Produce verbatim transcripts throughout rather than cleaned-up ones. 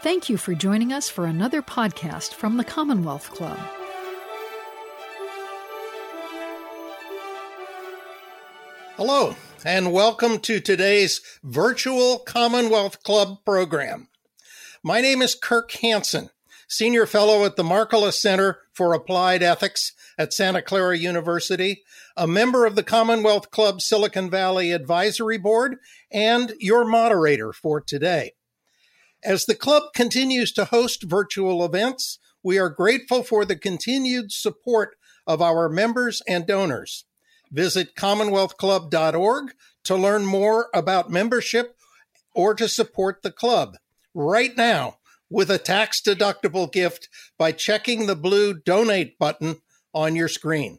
Thank you for joining us for another podcast from the Commonwealth Club. Hello, and welcome to today's virtual Commonwealth Club program. My name is Kirk Hansen, Senior Fellow at the Markkula Center for Applied Ethics at Santa Clara University, a member of the Commonwealth Club Silicon Valley Advisory Board, and your moderator for today. As the club continues to host virtual events, we are grateful for the continued support of our members and donors. Visit commonwealth club dot org to learn more about membership or to support the club right now with a tax-deductible gift by checking the blue Donate button on your screen.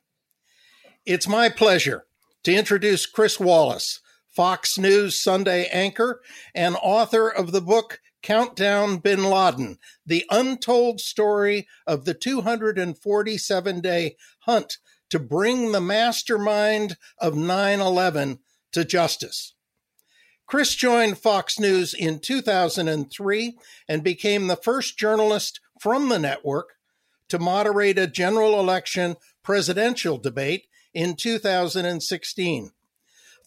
It's my pleasure to introduce Chris Wallace, Fox News Sunday anchor and author of the book Countdown Bin Laden, the untold story of the two hundred forty-seven day hunt to bring the mastermind of nine eleven to justice. Chris joined Fox News in two thousand three and became the first journalist from the network to moderate a general election presidential debate in two thousand sixteen.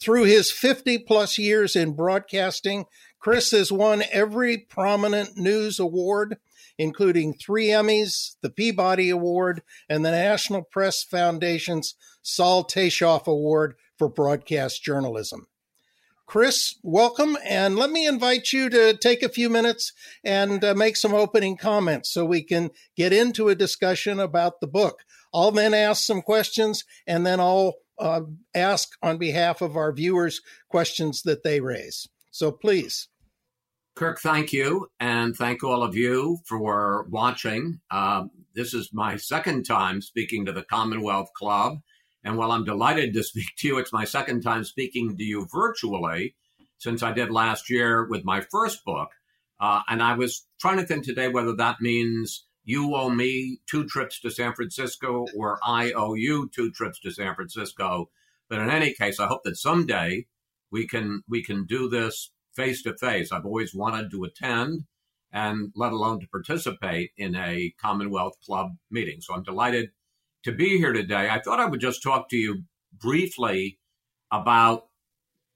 Through his fifty plus years in broadcasting, Chris has won every prominent news award, including three Emmys, the Peabody Award, and the National Press Foundation's Saul Tashoff Award for Broadcast Journalism. Chris, welcome, and let me invite you to take a few minutes and uh, make some opening comments so we can get into a discussion about the book. I'll then ask some questions, and then I'll uh, ask on behalf of our viewers questions that they raise. So please. Kirk, thank you, and thank all of you for watching. Uh, this is my second time speaking to the Commonwealth Club, and while I'm delighted to speak to you, it's my second time speaking to you virtually since I did last year with my first book, uh, and I was trying to think today whether that means you owe me two trips to San Francisco or I owe you two trips to San Francisco, but in any case, I hope that someday we can we can do this face-to-face. I've always wanted to attend and let alone to participate in a Commonwealth Club meeting. So I'm delighted to be here today. I thought I would just talk to you briefly about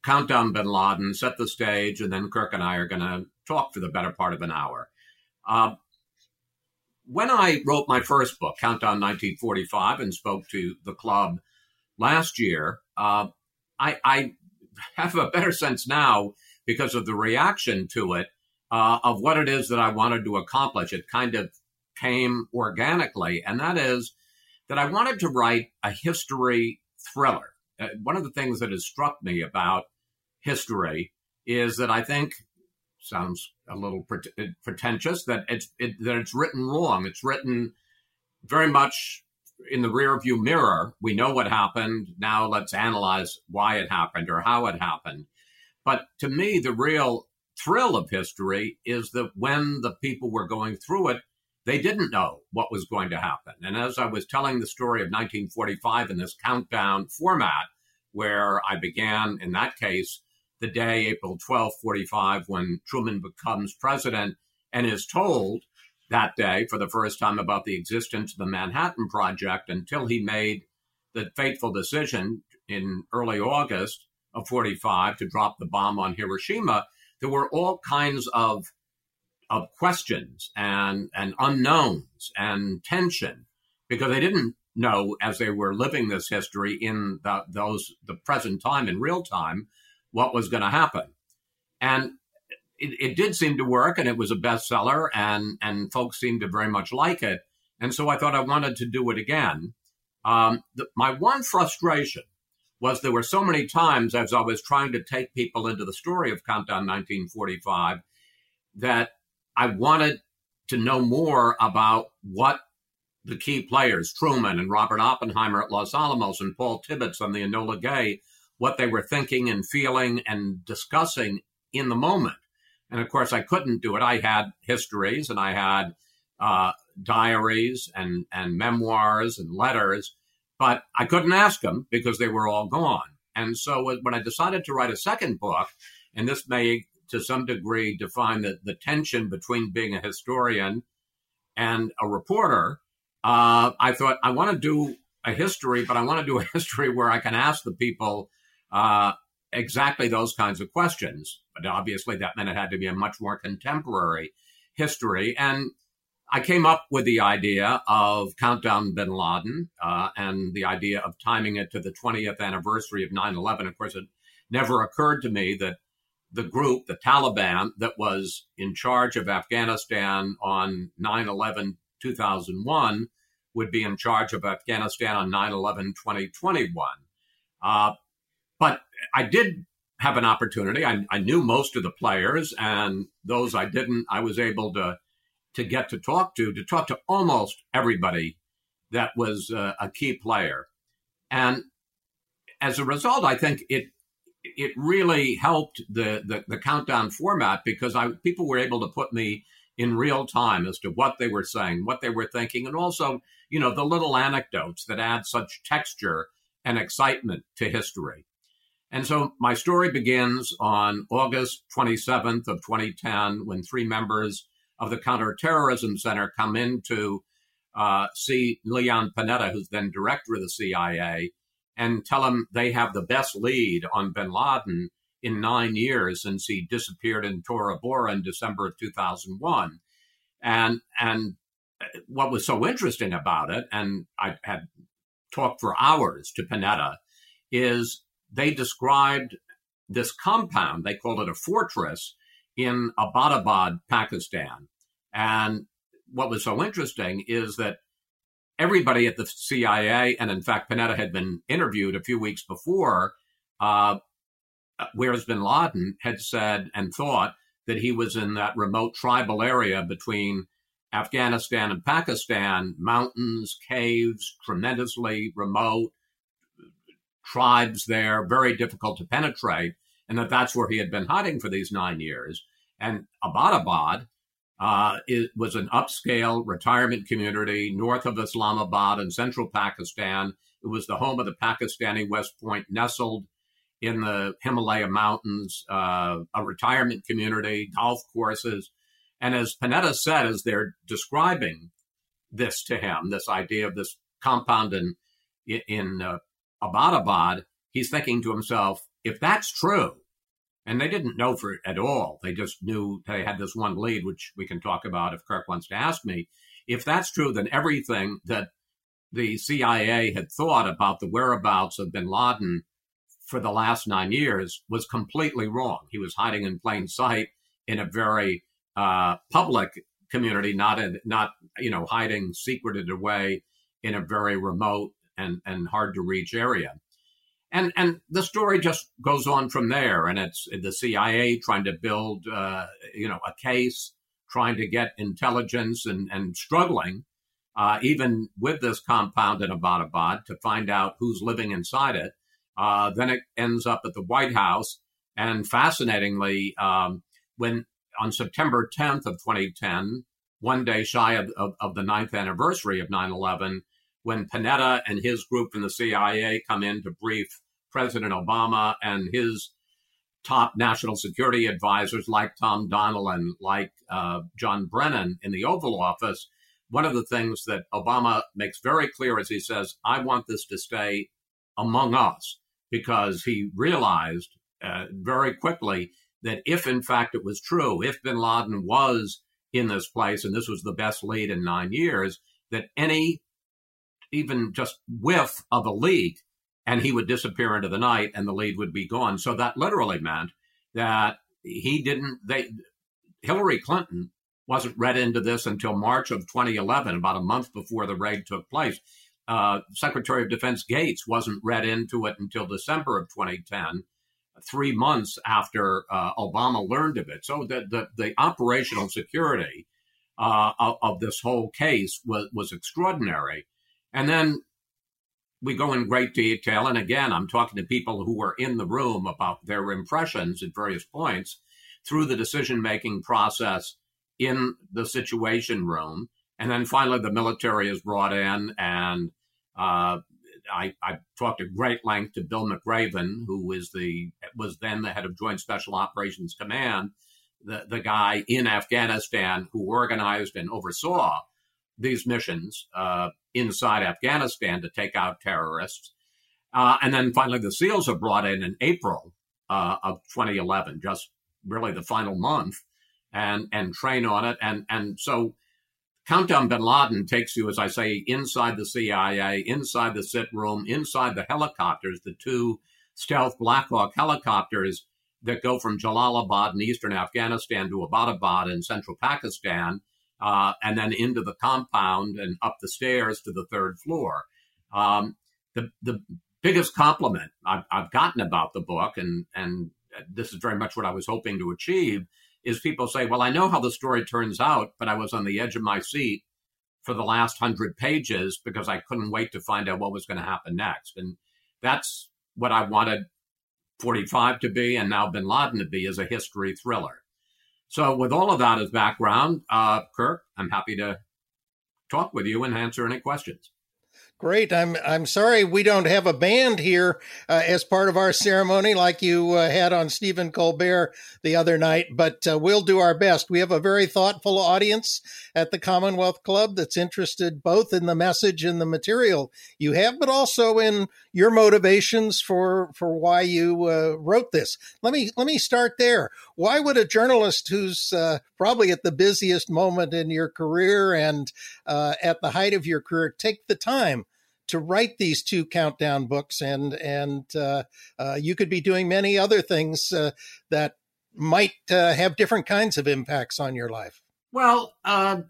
Countdown Bin Laden, set the stage, and then Kirk and I are going to talk for the better part of an hour. Uh, when I wrote my first book, Countdown nineteen forty-five, and spoke to the club last year, uh, I, I have a better sense now because of the reaction to it, uh, of what it is that I wanted to accomplish. It kind of came organically, and that is that I wanted to write a history thriller. Uh, one of the things that has struck me about history is that I think, sounds a little pret- pretentious, that it's, it, that it's written wrong. It's written very much in the rearview mirror. We know what happened. Now let's analyze why it happened or how it happened. But to me, the real thrill of history is that when the people were going through it, they didn't know what was going to happen. And as I was telling the story of nineteen forty-five in this countdown format, where I began, in that case, the day, April twelfth, forty-five, when Truman becomes president and is told that day for the first time about the existence of the Manhattan Project until he made the fateful decision in early August of forty-five to drop the bomb on Hiroshima, there were all kinds of of questions and, and unknowns and tension because they didn't know as they were living this history in the, those the present time in real time what was going to happen. And it, it did seem to work, and it was a bestseller, and, and folks seemed to very much like it. And so I thought I wanted to do it again. Um, the, my one frustration was there were so many times as I was trying to take people into the story of Countdown nineteen forty-five that I wanted to know more about what the key players, Truman and Robert Oppenheimer at Los Alamos and Paul Tibbets on the Enola Gay, what they were thinking and feeling and discussing in the moment. And of course, I couldn't do it. I had histories and I had uh, diaries and, and memoirs and letters, but I couldn't ask them because they were all gone. And so when I decided to write a second book, and this may to some degree, define the, the tension between being a historian and a reporter. Uh, I thought, I want to do a history, but I want to do a history where I can ask the people uh, exactly those kinds of questions. But obviously, that meant it had to be a much more contemporary history. And I came up with the idea of Countdown Bin Laden uh, and the idea of timing it to the twentieth anniversary of nine eleven. Of course, it never occurred to me that the group, the Taliban, that was in charge of Afghanistan on nine eleven two thousand one would be in charge of Afghanistan on nine eleven twenty twenty-one. Uh, but I did have an opportunity. I, I knew most of the players, and those I didn't, I was able to to get to talk to, to talk to almost everybody that was uh, a key player. And as a result, I think it it really helped the, the, the countdown format, because I people were able to put me in real time as to what they were saying, what they were thinking, and also, you know, the little anecdotes that add such texture and excitement to history. And so my story begins on August twenty-seventh of twenty ten, when three members of the Counterterrorism Center come in to uh, see Leon Panetta, who's then director of the C I A, and tell him they have the best lead on bin Laden in nine years since he disappeared in Tora Bora in December of two thousand one. And, and what was so interesting about it, and I had talked for hours to Panetta, is they described this compound, they called it a fortress, in Abbottabad, Pakistan. And what was so interesting is that everybody at the C I A, and in fact, Panetta had been interviewed a few weeks before, uh, whereas bin Laden had said and thought that he was in that remote tribal area between Afghanistan and Pakistan, mountains, caves, tremendously remote, tribes there, very difficult to penetrate, and that that's where he had been hiding for these nine years. And Abbottabad uh, it was an upscale retirement community north of Islamabad in central Pakistan. It was the home of the Pakistani West Point, nestled in the Himalaya Mountains, uh, a retirement community, golf courses. And as Panetta said, as they're describing this to him, this idea of this compound in, in uh, Abbottabad, he's thinking to himself, if that's true, and they didn't know for it at all, they just knew they had this one lead, which we can talk about if Kirk wants to ask me. If that's true, then everything that the C I A had thought about the whereabouts of bin Laden for the last nine years was completely wrong. He was hiding in plain sight in a very uh, public community, not in, not you know hiding secreted away in a very remote and, and hard to reach area. And and the story just goes on from there, and it's the C I A trying to build, uh, you know, a case, trying to get intelligence, and, and struggling, uh, even with this compound in Abbottabad, to find out who's living inside it. Uh, then it ends up at the White House, and fascinatingly, um, when on September tenth of twenty ten, one day shy of, of, of the ninth anniversary of nine eleven, when Panetta and his group from the C I A come in to brief President Obama and his top national security advisors like Tom Donilon, like uh, John Brennan in the Oval Office, one of the things that Obama makes very clear is he says, I want this to stay among us, because he realized uh, very quickly that if, in fact, it was true, if bin Laden was in this place, and this was the best lead in nine years, that any even just whiff of a leak, and he would disappear into the night and the lead would be gone. So that literally meant that he didn't, they, Hillary Clinton wasn't read into this until March of twenty eleven, about a month before the raid took place. Uh, Secretary of Defense Gates wasn't read into it until December of twenty ten, three months after uh, Obama learned of it. So the, the, the operational security uh, of, of this whole case was, was extraordinary. And then we go in great detail. And again, I'm talking to people who were in the room about their impressions at various points through the decision-making process in the Situation Room. And then finally, the military is brought in, and uh, I, I talked at great length to Bill McRaven, who is the was then the head of Joint Special Operations Command, the, the guy in Afghanistan who organized and oversaw these missions uh, inside Afghanistan to take out terrorists. Uh, and then finally, the SEALs are brought in in April uh, of twenty eleven, just really the final month, and and train on it. And, and so Countdown Bin Laden takes you, as I say, inside the C I A, inside the sit room, inside the helicopters, the two stealth Black Hawk helicopters that go from Jalalabad in eastern Afghanistan to Abbottabad in central Pakistan, uh, and then into the compound and up the stairs to the third floor. Um, the the biggest compliment I've, I've gotten about the book, and, and this is very much what I was hoping to achieve, is people say, well, I know how the story turns out, but I was on the edge of my seat for the last hundred pages because I couldn't wait to find out what was going to happen next. And that's what I wanted forty-five to be, and now Bin Laden to be, is a history thriller. So with all of that as background, uh, Kirk, I'm happy to talk with you and answer any questions. Great. I'm I'm sorry we don't have a band here uh, as part of our ceremony like you uh, had on Stephen Colbert the other night, but uh, we'll do our best. We have a very thoughtful audience at the Commonwealth Club that's interested both in the message and the material you have, but also in your motivations for for why you uh, wrote this. Let me let me start there. Why would a journalist who's uh, probably at the busiest moment in your career and uh, at the height of your career take the time to write these two countdown books, and and uh, uh, you could be doing many other things uh, that might uh, have different kinds of impacts on your life? Well, uh,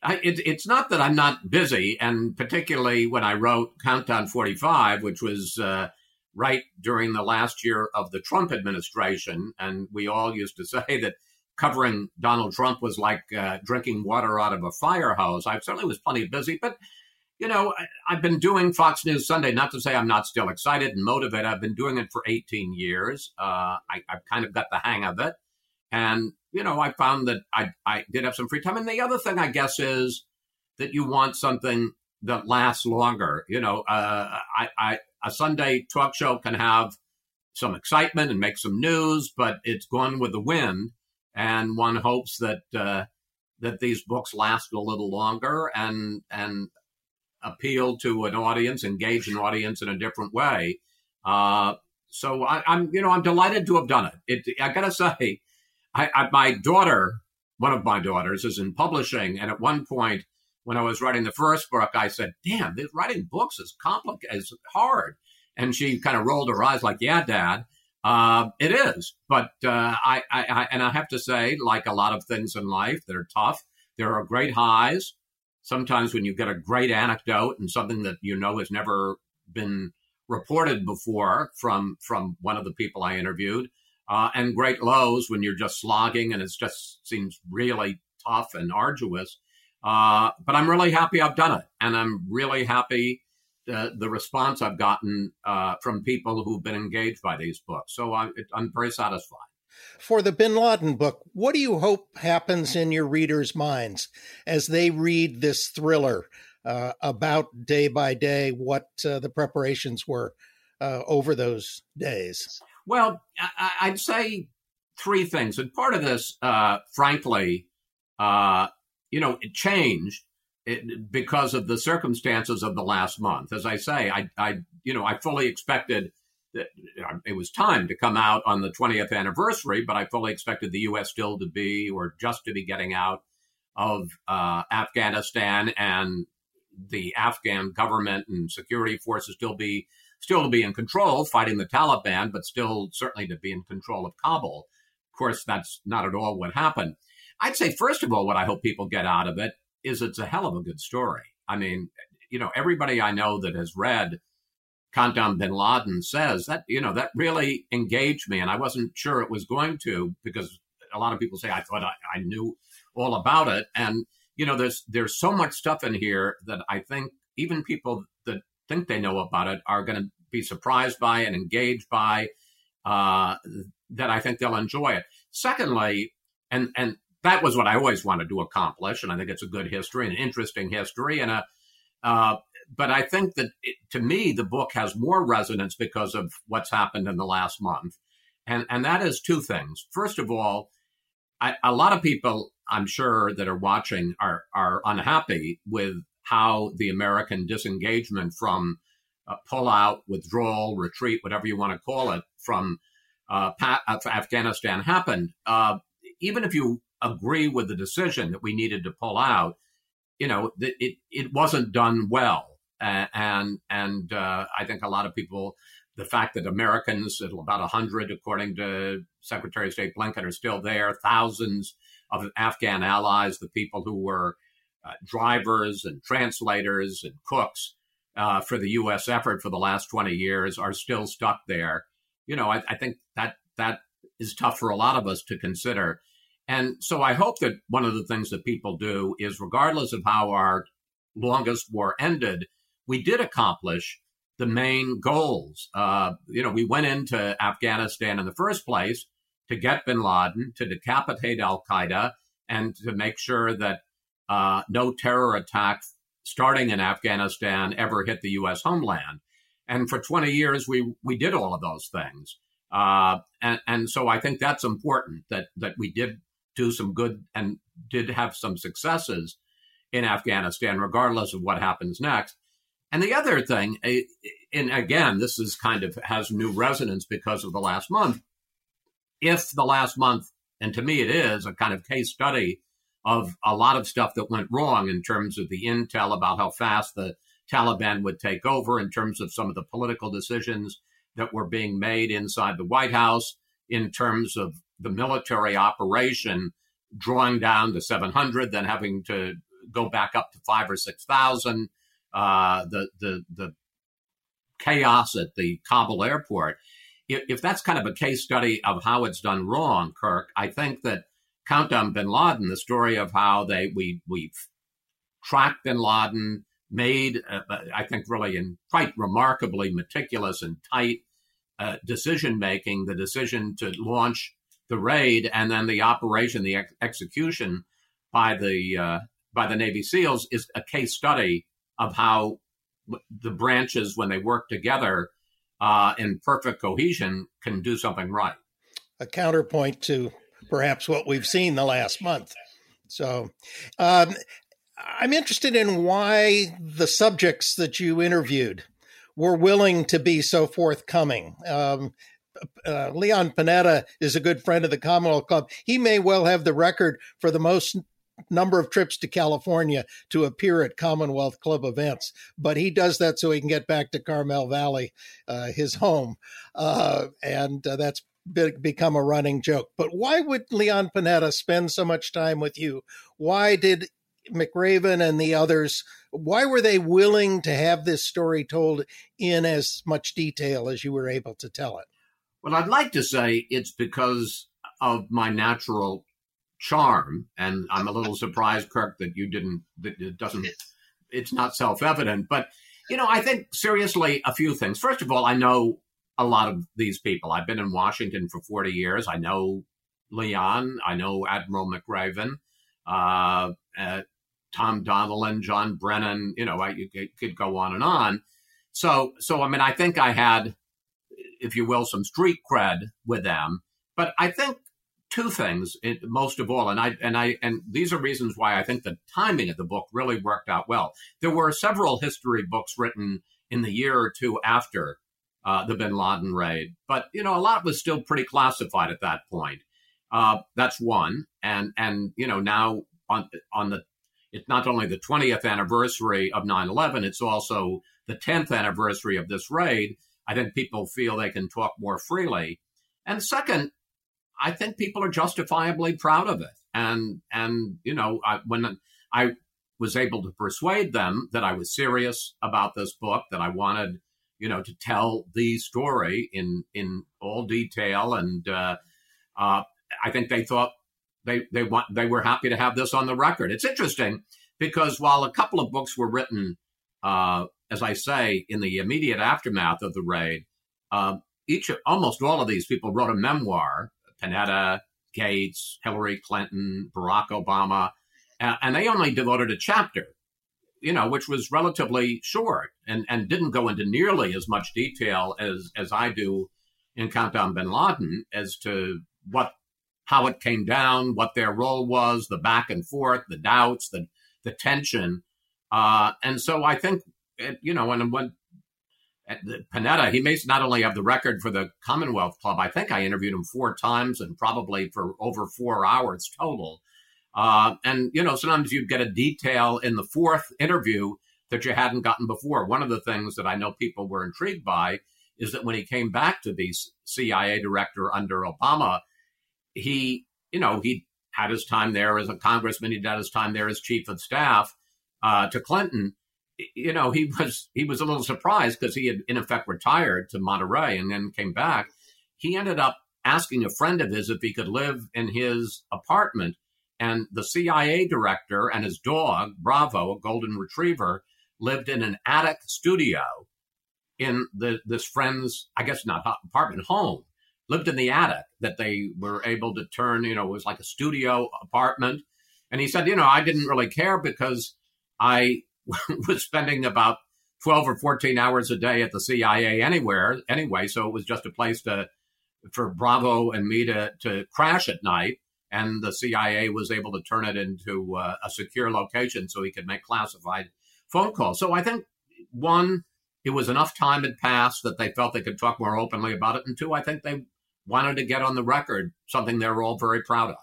I, it, it's not that I'm not busy, and particularly when I wrote Countdown forty-five, which was uh, right during the last year of the Trump administration, and we all used to say that covering Donald Trump was like uh, drinking water out of a fire hose. I certainly was plenty busy, but you know, I've been doing Fox News Sunday, not to say I'm not still excited and motivated. I've been doing it for eighteen years. Uh, I, I've kind of got the hang of it. And, you know, I found that I, I did have some free time. And the other thing, I guess, is that you want something that lasts longer. You know, uh, I, I, a Sunday talk show can have some excitement and make some news, but it's gone with the wind. And one hopes that uh, that these books last a little longer and and appeal to an audience, engage an audience in a different way. Uh, so I, I'm, you know, I'm delighted to have done it. it I got to say, I, I, my daughter, one of my daughters, is in publishing. And at one point when I was writing the first book, I said, damn, this, writing books is complicated, is hard. And she kind of rolled her eyes like, yeah, Dad, uh, it is. But uh, I, I, I, and I have to say, like a lot of things in life that are tough, there are great highs. Sometimes when you get a great anecdote and something that you know has never been reported before from from one of the people I interviewed, uh, and great lows when you're just slogging and it just seems really tough and arduous. Uh, but I'm really happy I've done it. And I'm really happy uh, the response I've gotten uh, from people who've been engaged by these books. So I'm, I'm very satisfied. For the Bin Laden book, what do you hope happens in your readers' minds as they read this thriller uh, about day by day, what uh, the preparations were uh, over those days? Well, I- I'd say three things. And part of this, uh, frankly, uh, you know, it changed it because of the circumstances of the last month. As I say, I, I you know, I fully expected it was time to come out on the twentieth anniversary, but I fully expected the U S still to be, or just to be, getting out of uh, Afghanistan, and the Afghan government and security forces still be still to be in control, fighting the Taliban, but still certainly to be in control of Kabul. Of course, that's not at all what happened. I'd say, first of all, what I hope people get out of it is it's a hell of a good story. I mean, you know, everybody I know that has read Countdown Bin Laden says that, you know, that really engaged me. And I wasn't sure it was going to, because a lot of people say, I thought I, I knew all about it. And, you know, there's there's so much stuff in here that I think even people that think they know about it are going to be surprised by and engaged by, uh, that I think they'll enjoy it. Secondly, and, and that was what I always wanted to accomplish, and I think it's a good history, an interesting history, and a, uh, but I think that, it, to me, the book has more resonance because of what's happened in the last month. And, and that is two things. First of all, I, a lot of people, I'm sure, that are watching are, are unhappy with how the American disengagement from uh, pullout, withdrawal, retreat, whatever you want to call it, from uh, pa- Afghanistan happened. Uh, even if you agree with the decision that we needed to pull out, you know, th- it, it wasn't done well. Uh, and and uh, I think a lot of people, the fact that Americans, about one hundred, according to Secretary of State Blinken, are still there, thousands of Afghan allies, the people who were uh, drivers and translators and cooks uh, for the U S effort for the last twenty years, are still stuck there. You know, I, I think that that is tough for a lot of us to consider. And so I hope that one of the things that people do is, regardless of how our longest war ended, we did accomplish the main goals. Uh, you know, we went into Afghanistan in the first place to get bin Laden, to decapitate al-Qaeda, and to make sure that uh, no terror attack starting in Afghanistan ever hit the U S homeland. And for twenty years, we we did all of those things. Uh, and, and so I think that's important, that that we did do some good and did have some successes in Afghanistan, regardless of what happens next. And the other thing, and again, this is kind of has new resonance because of the last month. If the last month, and to me it is, a kind of case study of a lot of stuff that went wrong in terms of the intel about how fast the Taliban would take over, in terms of some of the political decisions that were being made inside the White House, in terms of the military operation drawing down to seven hundred, then having to go back up to five or six thousand, uh, the, the, the chaos at the Kabul Airport. If that's kind of a case study of how it's done wrong, Kirk, I think that Countdown Bin Laden, the story of how they we we've tracked bin Laden, made, uh, I think, really in quite remarkably meticulous and tight uh, decision-making, the decision to launch the raid and then the operation, the ex- execution by the uh, by the Navy SEALs, is a case study of how the branches, when they work together, Uh, in perfect cohesion, can do something right. A counterpoint to perhaps what we've seen the last month. So um, I'm interested in why the subjects that you interviewed were willing to be so forthcoming. Um, uh, Leon Panetta is a good friend of the Commonwealth Club. He may well have the record for the most number of trips to California to appear at Commonwealth Club events, but he does that so he can get back to Carmel Valley, uh, his home. Uh, and uh, that's be- become a running joke. But why would Leon Panetta spend so much time with you? Why did McRaven and the others, why were they willing to have this story told in as much detail as you were able to tell it? Well, I'd like to say it's because of my natural charm, and I'm a little surprised, Kirk, that you didn't, that it doesn't, it's not self-evident. But, you know, I think seriously a few things. First of all, I know a lot of these people. I've been in Washington for forty years. I know Leon. I know Admiral McRaven, uh, uh, Tom Donilon, John Brennan. You know, I you could go on and on. So, so, I mean, I think I had, if you will, some street cred with them. But I think two things, it, most of all, and I and I and these are reasons why I think the timing of the book really worked out well. There were several history books written in the year or two after uh, the bin Laden raid, but you know a lot was still pretty classified at that point. Uh, that's one, and and you know now on on the it's not only the twentieth anniversary of nine eleven, it's also the tenth anniversary of this raid. I think people feel they can talk more freely, and second, I think people are justifiably proud of it. And, and you know, I, when I was able to persuade them that I was serious about this book, that I wanted, you know, to tell the story in in all detail. And uh, uh, I think they thought they they want, they were happy to have this on the record. It's interesting because while a couple of books were written, uh, as I say, in the immediate aftermath of the raid, uh, each almost all of these people wrote a memoir. Panetta, Gates, Hillary Clinton, Barack Obama, and they only devoted a chapter you know, which was relatively short and, and didn't go into nearly as much detail as, as I do in Countdown Bin Laden as to what, how it came down, what their role was, the back and forth, the doubts, the the tension. Uh, and so I think, it, you know, when, when at the, Panetta, he may not only have the record for the Commonwealth Club, I think I interviewed him four times and probably for over four hours total. Uh, and, you know, sometimes you get a detail in the fourth interview that you hadn't gotten before. One of the things that I know people were intrigued by is that when he came back to be C I A director under Obama, he, you know, he had his time there as a congressman. He'd had his time there as chief of staff uh, to Clinton. You know, he was he was a little surprised because he had, in effect, retired to Monterey and then came back. He ended up asking a friend of his if he could live in his apartment. And the C I A director and his dog, Bravo, a golden retriever, lived in an attic studio in the, this friend's, I guess not apartment, home, lived in the attic that they were able to turn, you know, it was like a studio apartment. And he said, you know, I didn't really care because I was spending about twelve or fourteen hours a day at the C I A anywhere anyway. So it was just a place to for Bravo and me to, to crash at night. And the C I A was able to turn it into uh, a secure location so he could make classified phone calls. So I think, one, it was enough time had passed that they felt they could talk more openly about it. And two, I think they wanted to get on the record something they were all very proud of.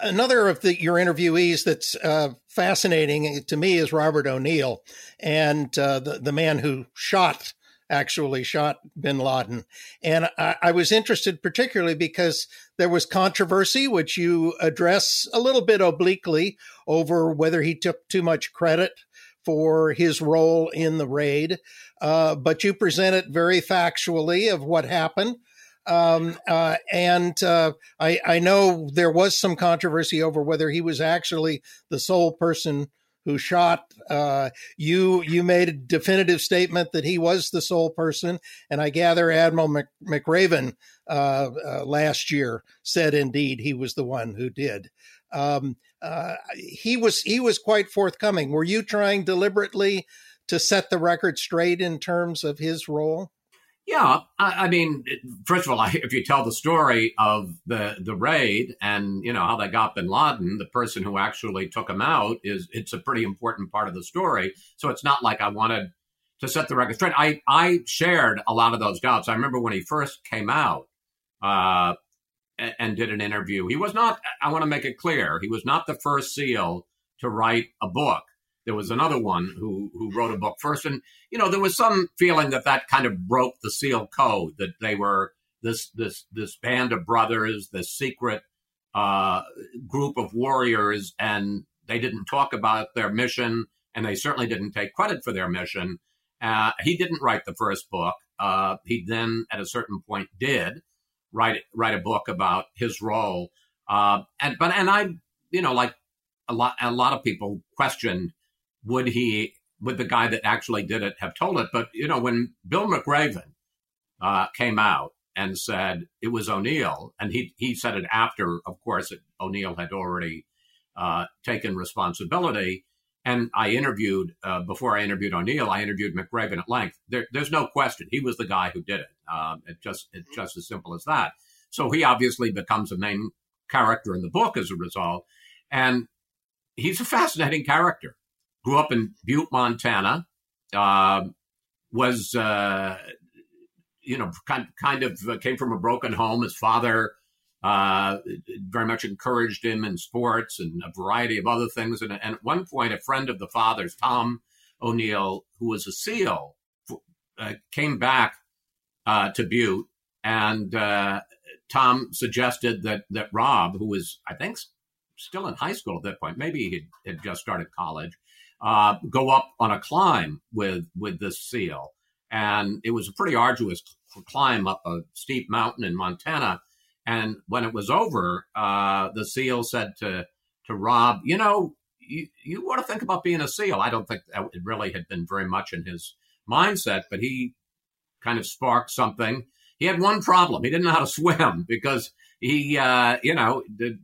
Another of the, your interviewees that's uh, fascinating to me is Robert O'Neill, and uh, the, the man who shot, actually shot bin Laden. And I, I was interested particularly because there was controversy, which you address a little bit obliquely, over whether he took too much credit for his role in the raid. Uh, but you present it very factually of what happened. Um, uh, and uh, I, I know there was some controversy over whether he was actually the sole person who shot. Uh, you you made a definitive statement that he was the sole person, and I gather Admiral Mc, McRaven uh, uh, last year said indeed he was the one who did. Um, uh, he was he was quite forthcoming. Were you trying deliberately to set the record straight in terms of his role? Yeah, I, I mean, first of all, I, if you tell the story of the, the raid and, you know, how they got bin Laden, the person who actually took him out, is it's a pretty important part of the story. So it's not like I wanted to set the record straight. I, I shared a lot of those doubts. I remember when he first came out uh, and, and did an interview. He was not, I want to make it clear, he was not the first SEAL to write a book. There was another one who, who wrote a book first. And, you know, there was some feeling that that kind of broke the SEAL code, that they were this this this band of brothers, this secret uh, group of warriors, and they didn't talk about their mission, and they certainly didn't take credit for their mission. Uh, he didn't write the first book. Uh, he then, at a certain point, did write write a book about his role. Uh, and but and I, you know, like a lot a lot of people questioned, Would he, would the guy that actually did it have told it? But, you know, when Bill McRaven uh, came out and said it was O'Neill, and he, he said it after, of course, it, O'Neill had already uh, taken responsibility. And I interviewed, uh, before I interviewed O'Neill, I interviewed McRaven at length. There, there's no question. He was the guy who did it. Um, it just, it's just as simple as that. So he obviously becomes a main character in the book as a result. And he's a fascinating character. Grew up in Butte, Montana, uh, was, uh, you know, kind, kind of uh, came from a broken home. His father uh, very much encouraged him in sports and a variety of other things. And, and at one point, a friend of the father's, Tom O'Neill, who was a SEAL, uh, came back uh, to Butte. And uh, Tom suggested that that Rob, who was, I think, still in high school at that point, maybe he had just started college, Uh, go up on a climb with with this SEAL. And it was a pretty arduous climb up a steep mountain in Montana. And when it was over, uh, the SEAL said to to Rob, you know, you, you ought to think about being a SEAL. I don't think that it really had been very much in his mindset, but he kind of sparked something. He had one problem. He didn't know how to swim because he, uh, you know, the,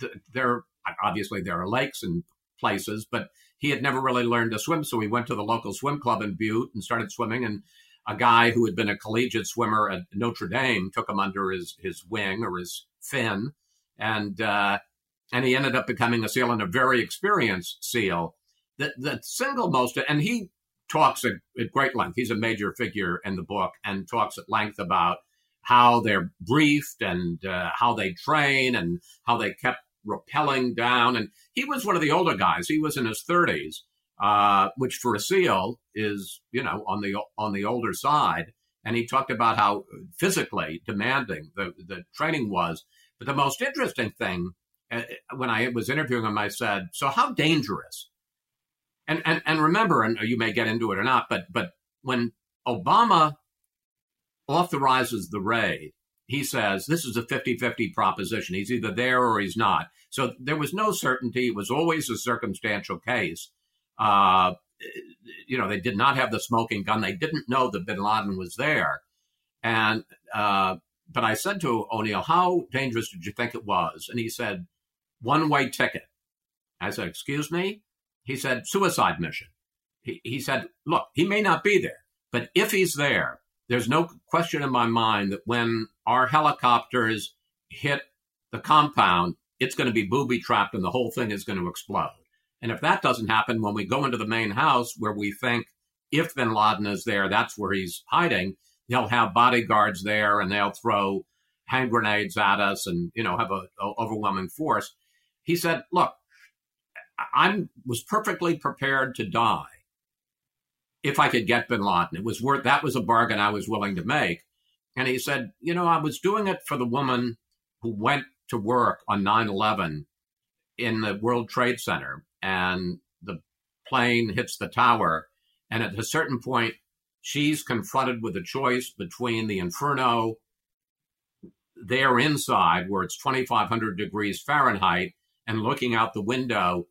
the, there obviously there are lakes and places, but He had never really learned to swim, so he went to the local swim club in Butte and started swimming. And a guy who had been a collegiate swimmer at Notre Dame took him under his, his wing or his fin, and uh, and he ended up becoming a SEAL and a very experienced SEAL. The, the single most, and he talks at, at great length, he's a major figure in the book, and talks at length about how they're briefed and uh, how they train and how they kept rappelling down. And he was one of the older guys. He was in his thirties, uh, which for a SEAL is, you know, on the on the older side. And he talked about how physically demanding the, the training was. But the most interesting thing, uh, when I was interviewing him, I said, so how dangerous? And, and and remember, and you may get into it or not, but but when Obama authorizes the raid, he says, this is a fifty-fifty proposition. He's either there or he's not. So there was no certainty. It was always a circumstantial case. Uh, you know, they did not have the smoking gun. They didn't know that bin Laden was there. And uh, but I said to O'Neill, how dangerous did you think it was? And he said, one-way ticket. I said, excuse me? He said, suicide mission. He, he said, look, he may not be there, but if he's there, there's no question in my mind that when our helicopters hit the compound, it's going to be booby-trapped and the whole thing is going to explode. And if that doesn't happen, when we go into the main house where we think if bin Laden is there, that's where he's hiding, they'll have bodyguards there and they'll throw hand grenades at us and, you know, have a, a overwhelming force. He said, look, I was perfectly prepared to die if I could get bin Laden. It was worth, that was a bargain I was willing to make. And he said, you know, I was doing it for the woman who went to work on nine eleven in the World Trade Center and the plane hits the tower. And at a certain point, she's confronted with a choice between the inferno there inside where it's twenty-five hundred degrees Fahrenheit and looking out the window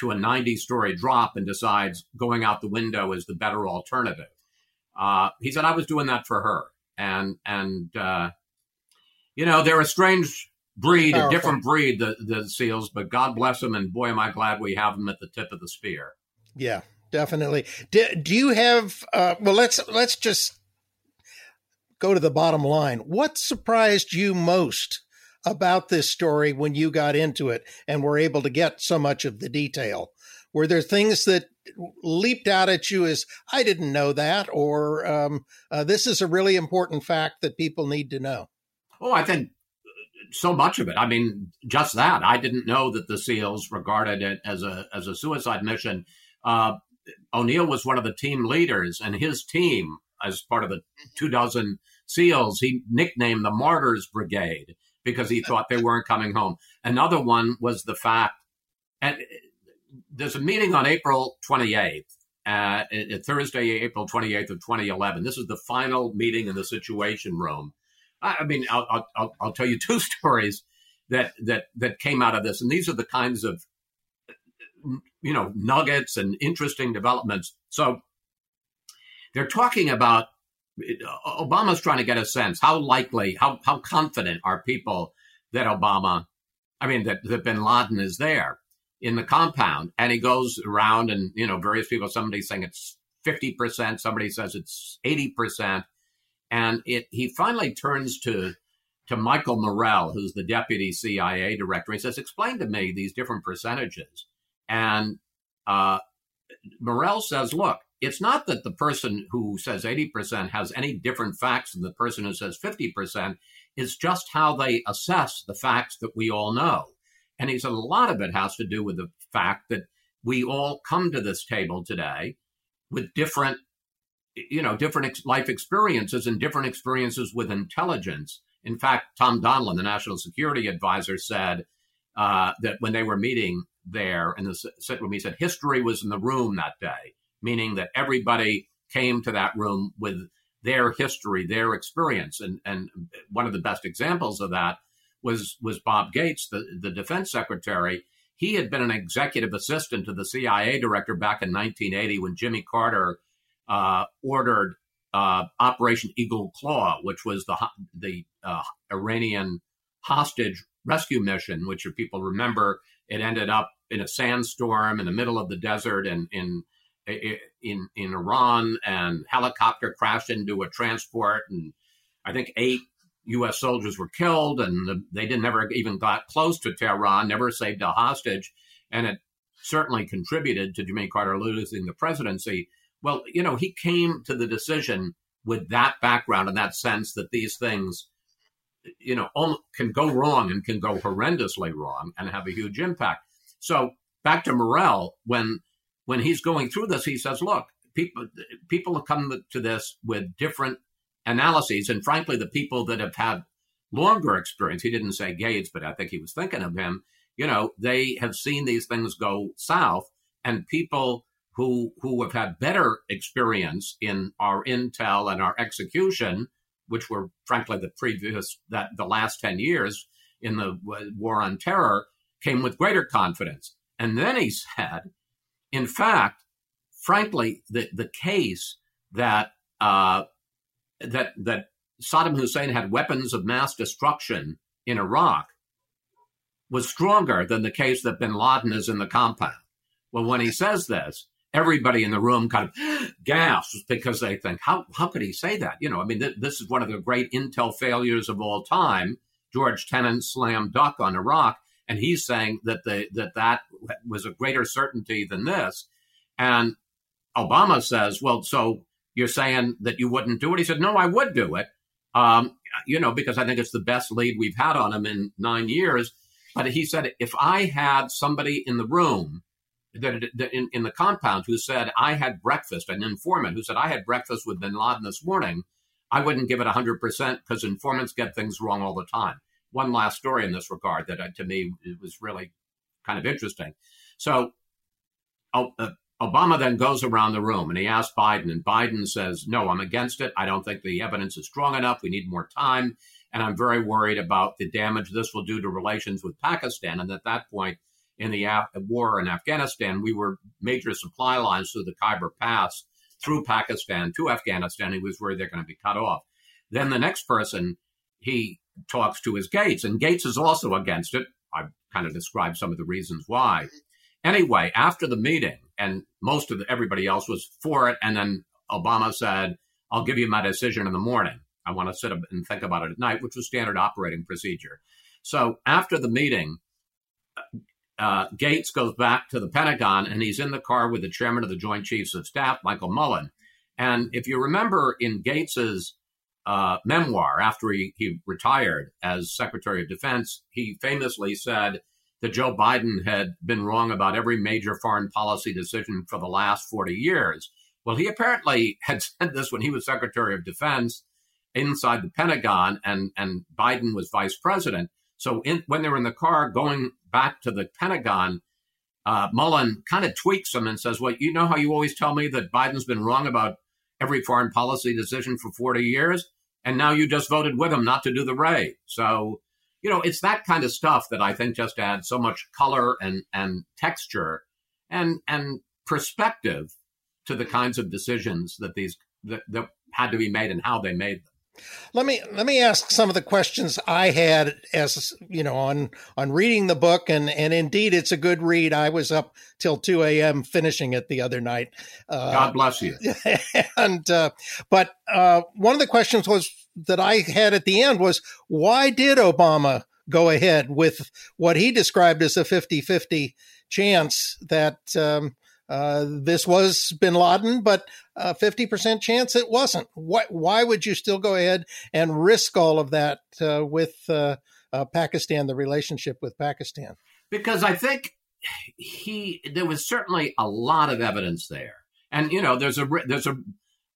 to a ninety-story drop, and decides going out the window is the better alternative. Uh, he said, I was doing that for her. And, and uh, you know, they're a strange breed, powerful. A different breed, the, the SEALs, but God bless them, and boy, am I glad we have them at the tip of the spear. Yeah, definitely. Do, do you have, uh, well, let's let's just go to the bottom line. What surprised you most about this story when you got into it and were able to get so much of the detail? Were there things that leaped out at you as, I didn't know that, or um, uh, this is a really important fact that people need to know? Oh, I think so much of it. I mean, just that. I didn't know that the SEALs regarded it as a as a suicide mission. Uh, O'Neill was one of the team leaders, and his team, as part of the two dozen SEALs, he nicknamed the Martyrs Brigade, because he thought they weren't coming home. Another one was the fact, and there's a meeting on April twenty-eighth, uh, Thursday, April twenty-eighth of twenty eleven. This is the final meeting in the Situation Room. I mean, I'll, I'll, I'll tell you two stories that, that, that came out of this. And these are the kinds of, you know, nuggets and interesting developments. So they're talking about, Obama's trying to get a sense how likely, how how confident are people that Obama, I mean, that, that bin Laden is there in the compound. And he goes around and, you know, various people, somebody's saying it's fifty percent, somebody says it's eighty percent. And it he finally turns to to Michael Morell, who's the deputy C I A director. He says, explain to me these different percentages. And uh, Morell says, look, it's not that the person who says eighty percent has any different facts than the person who says fifty percent. It's just how they assess the facts that we all know. And he said a lot of it has to do with the fact that we all come to this table today with different, you know, different ex- life experiences and different experiences with intelligence. In fact, Tom Donilon, the national security advisor, said uh, that when they were meeting there in the sit room, he said history was in the room that day, meaning that everybody came to that room with their history, their experience. And and one of the best examples of that was was Bob Gates, the, the defense secretary. He had been an executive assistant to the C I A director back in nineteen eighty when Jimmy Carter uh, ordered uh, Operation Eagle Claw, which was the, the uh, Iranian hostage rescue mission, which if people remember, it ended up in a sandstorm in the middle of the desert and in in in Iran, and helicopter crashed into a transport, and I think eight U S soldiers were killed, and the, they didn't ever even got close to Tehran, never saved a hostage, and it certainly contributed to Jimmy Carter losing the presidency. Well, you know, he came to the decision with that background and that sense that these things, you know, can go wrong and can go horrendously wrong and have a huge impact. So back to Morell, when when he's going through this, he says, look, people people have come to this with different analyses. And frankly, the people that have had longer experience, he didn't say Gates, but I think he was thinking of him, you know, they have seen these things go south, and people who who have had better experience in our intel and our execution, which were frankly the previous, that the last ten years in the war on terror, came with greater confidence. And then he said, in fact, frankly, the, the case that uh, that that Saddam Hussein had weapons of mass destruction in Iraq was stronger than the case that bin Laden is in the compound. Well, when he says this, everybody in the room kind of gasps because they think, how how could he say that? You know, I mean, th- this is one of the great intel failures of all time. George Tenet slammed dunk on Iraq, and he's saying that the, that that was a greater certainty than this. And Obama says, well, so you're saying that you wouldn't do it? He said, no, I would do it, um, you know, because I think it's the best lead we've had on him in nine years. But he said, if I had somebody in the room that, that in, in the compound who said, I had breakfast, an informant who said, I had breakfast with bin Laden this morning, I wouldn't give it one hundred percent because informants get things wrong all the time. One last story in this regard that uh, to me it was really kind of interesting. So uh, Obama then goes around the room and he asks Biden, and Biden says, no, I'm against it. I don't think the evidence is strong enough. We need more time. And I'm very worried about the damage this will do to relations with Pakistan. And at that point in the Af- war in Afghanistan, we were major supply lines through the Khyber Pass through Pakistan to Afghanistan. He was worried they're going to be cut off. Then the next person he talks to is Gates, and Gates is also against it. I've kind of described some of the reasons why. Anyway, after the meeting, and most of the, everybody else was for it, and then Obama said, I'll give you my decision in the morning. I want to sit up and think about it at night, which was standard operating procedure. So after the meeting, uh, Gates goes back to the Pentagon, and he's in the car with the chairman of the Joint Chiefs of Staff, Michael Mullen. And if you remember in Gates's uh, memoir, after he, he retired as Secretary of Defense, he famously said that Joe Biden had been wrong about every major foreign policy decision for the last forty years. Well, he apparently had said this when he was Secretary of Defense inside the Pentagon, and, and Biden was vice president. So in, when they were in the car going back to the Pentagon, uh, Mullen kind of tweaks him and says, well, you know how you always tell me that Biden's been wrong about every foreign policy decision for forty years? And now you just voted with him not to do the raid. So, you know, it's that kind of stuff that I think just adds so much color and, and texture and and perspective to the kinds of decisions that these that, that had to be made and how they made them. Let me let me ask some of the questions I had as you know on on reading the book, and and indeed it's a good read. I was up till two a.m. finishing it the other night. Uh, God bless you. And uh, but uh, one of the questions was that I had at the end was, why did Obama go ahead with what he described as a fifty-fifty chance that um, uh, this was bin Laden, but a fifty percent chance it wasn't? Why, why would you still go ahead and risk all of that uh, with uh, uh, Pakistan, the relationship with Pakistan? Because I think he there was certainly a lot of evidence there. And, you know, there's a there's a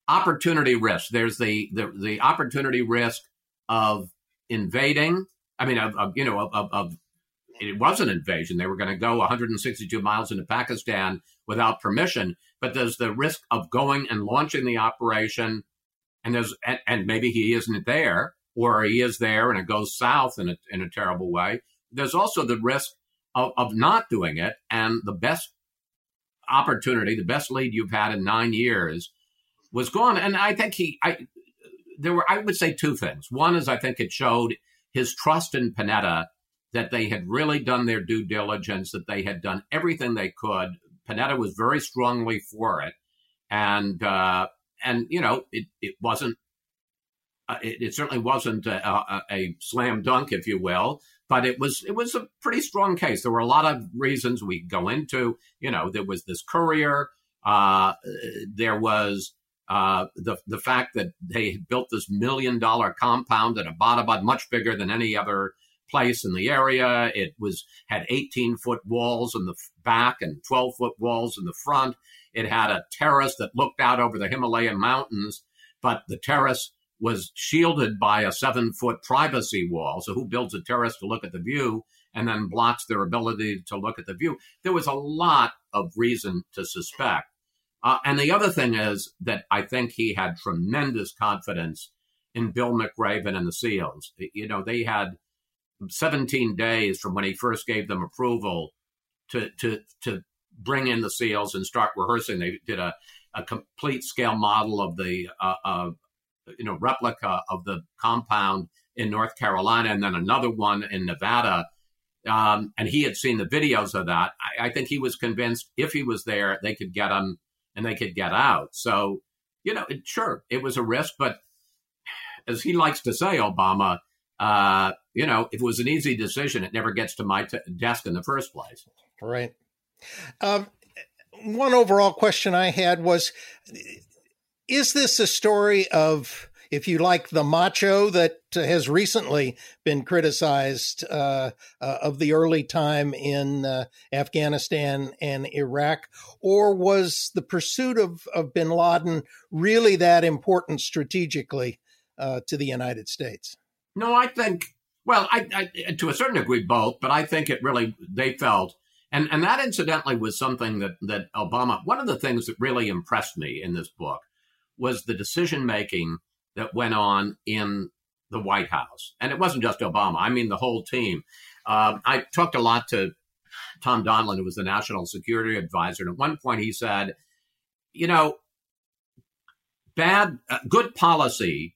opportunity risk. There's the the, the opportunity risk of invading. I mean, of, of you know, of, of it was an invasion. They were going to go one hundred sixty-two miles into Pakistan without permission. But there's the risk of going and launching the operation, and there's and, and maybe he isn't there, or he is there and it goes south in a, in a terrible way. There's also the risk of, of not doing it, and the best opportunity, the best lead you've had in nine years was gone. And I think he, I, there were, I would say two things. One is I think it showed his trust in Panetta that they had really done their due diligence, that they had done everything they could. Panetta was very strongly for it. And, uh, and you know, it, it wasn't, uh, it, it certainly wasn't a, a, a slam dunk, if you will, but it was, it was a pretty strong case. There were a lot of reasons we go into. You know, there was this courier, uh, there was uh, the, the fact that they had built this million dollar compound at Abbottabad, much bigger than any other place in the area. It was had eighteen foot walls in the back and twelve foot walls in the front. It had a terrace that looked out over the Himalayan mountains, but the terrace was shielded by a seven foot privacy wall. So who builds a terrace to look at the view and then blocks their ability to look at the view? There was a lot of reason to suspect. Uh, and the other thing is that I think he had tremendous confidence in Bill McRaven and the SEALs. You know, they had seventeen days from when he first gave them approval to to to bring in the SEALs and start rehearsing. They did a, a complete scale model of the uh, uh, you know replica of the compound in North Carolina, and then another one in Nevada. Um, and he had seen the videos of that. I, I think he was convinced if he was there, they could get him and they could get out. So you know, it, sure, it was a risk, but as he likes to say, Obama. Uh, you know, if it was an easy decision, it never gets to my t- desk in the first place. Right. Um, one overall question I had was, is this a story of, if you like, the macho that has recently been criticized uh, uh, of the early time in uh, Afghanistan and Iraq? Or was the pursuit of, of bin Laden really that important strategically uh, to the United States? No, I think, well, I, I to a certain degree, both, but I think it really, they felt, and, and that incidentally was something that, that Obama, one of the things that really impressed me in this book was the decision-making that went on in the White House. And it wasn't just Obama, I mean the whole team. Um, I talked a lot to Tom Donilon, who was the National Security Advisor, and at one point he said, you know, bad, uh, good policy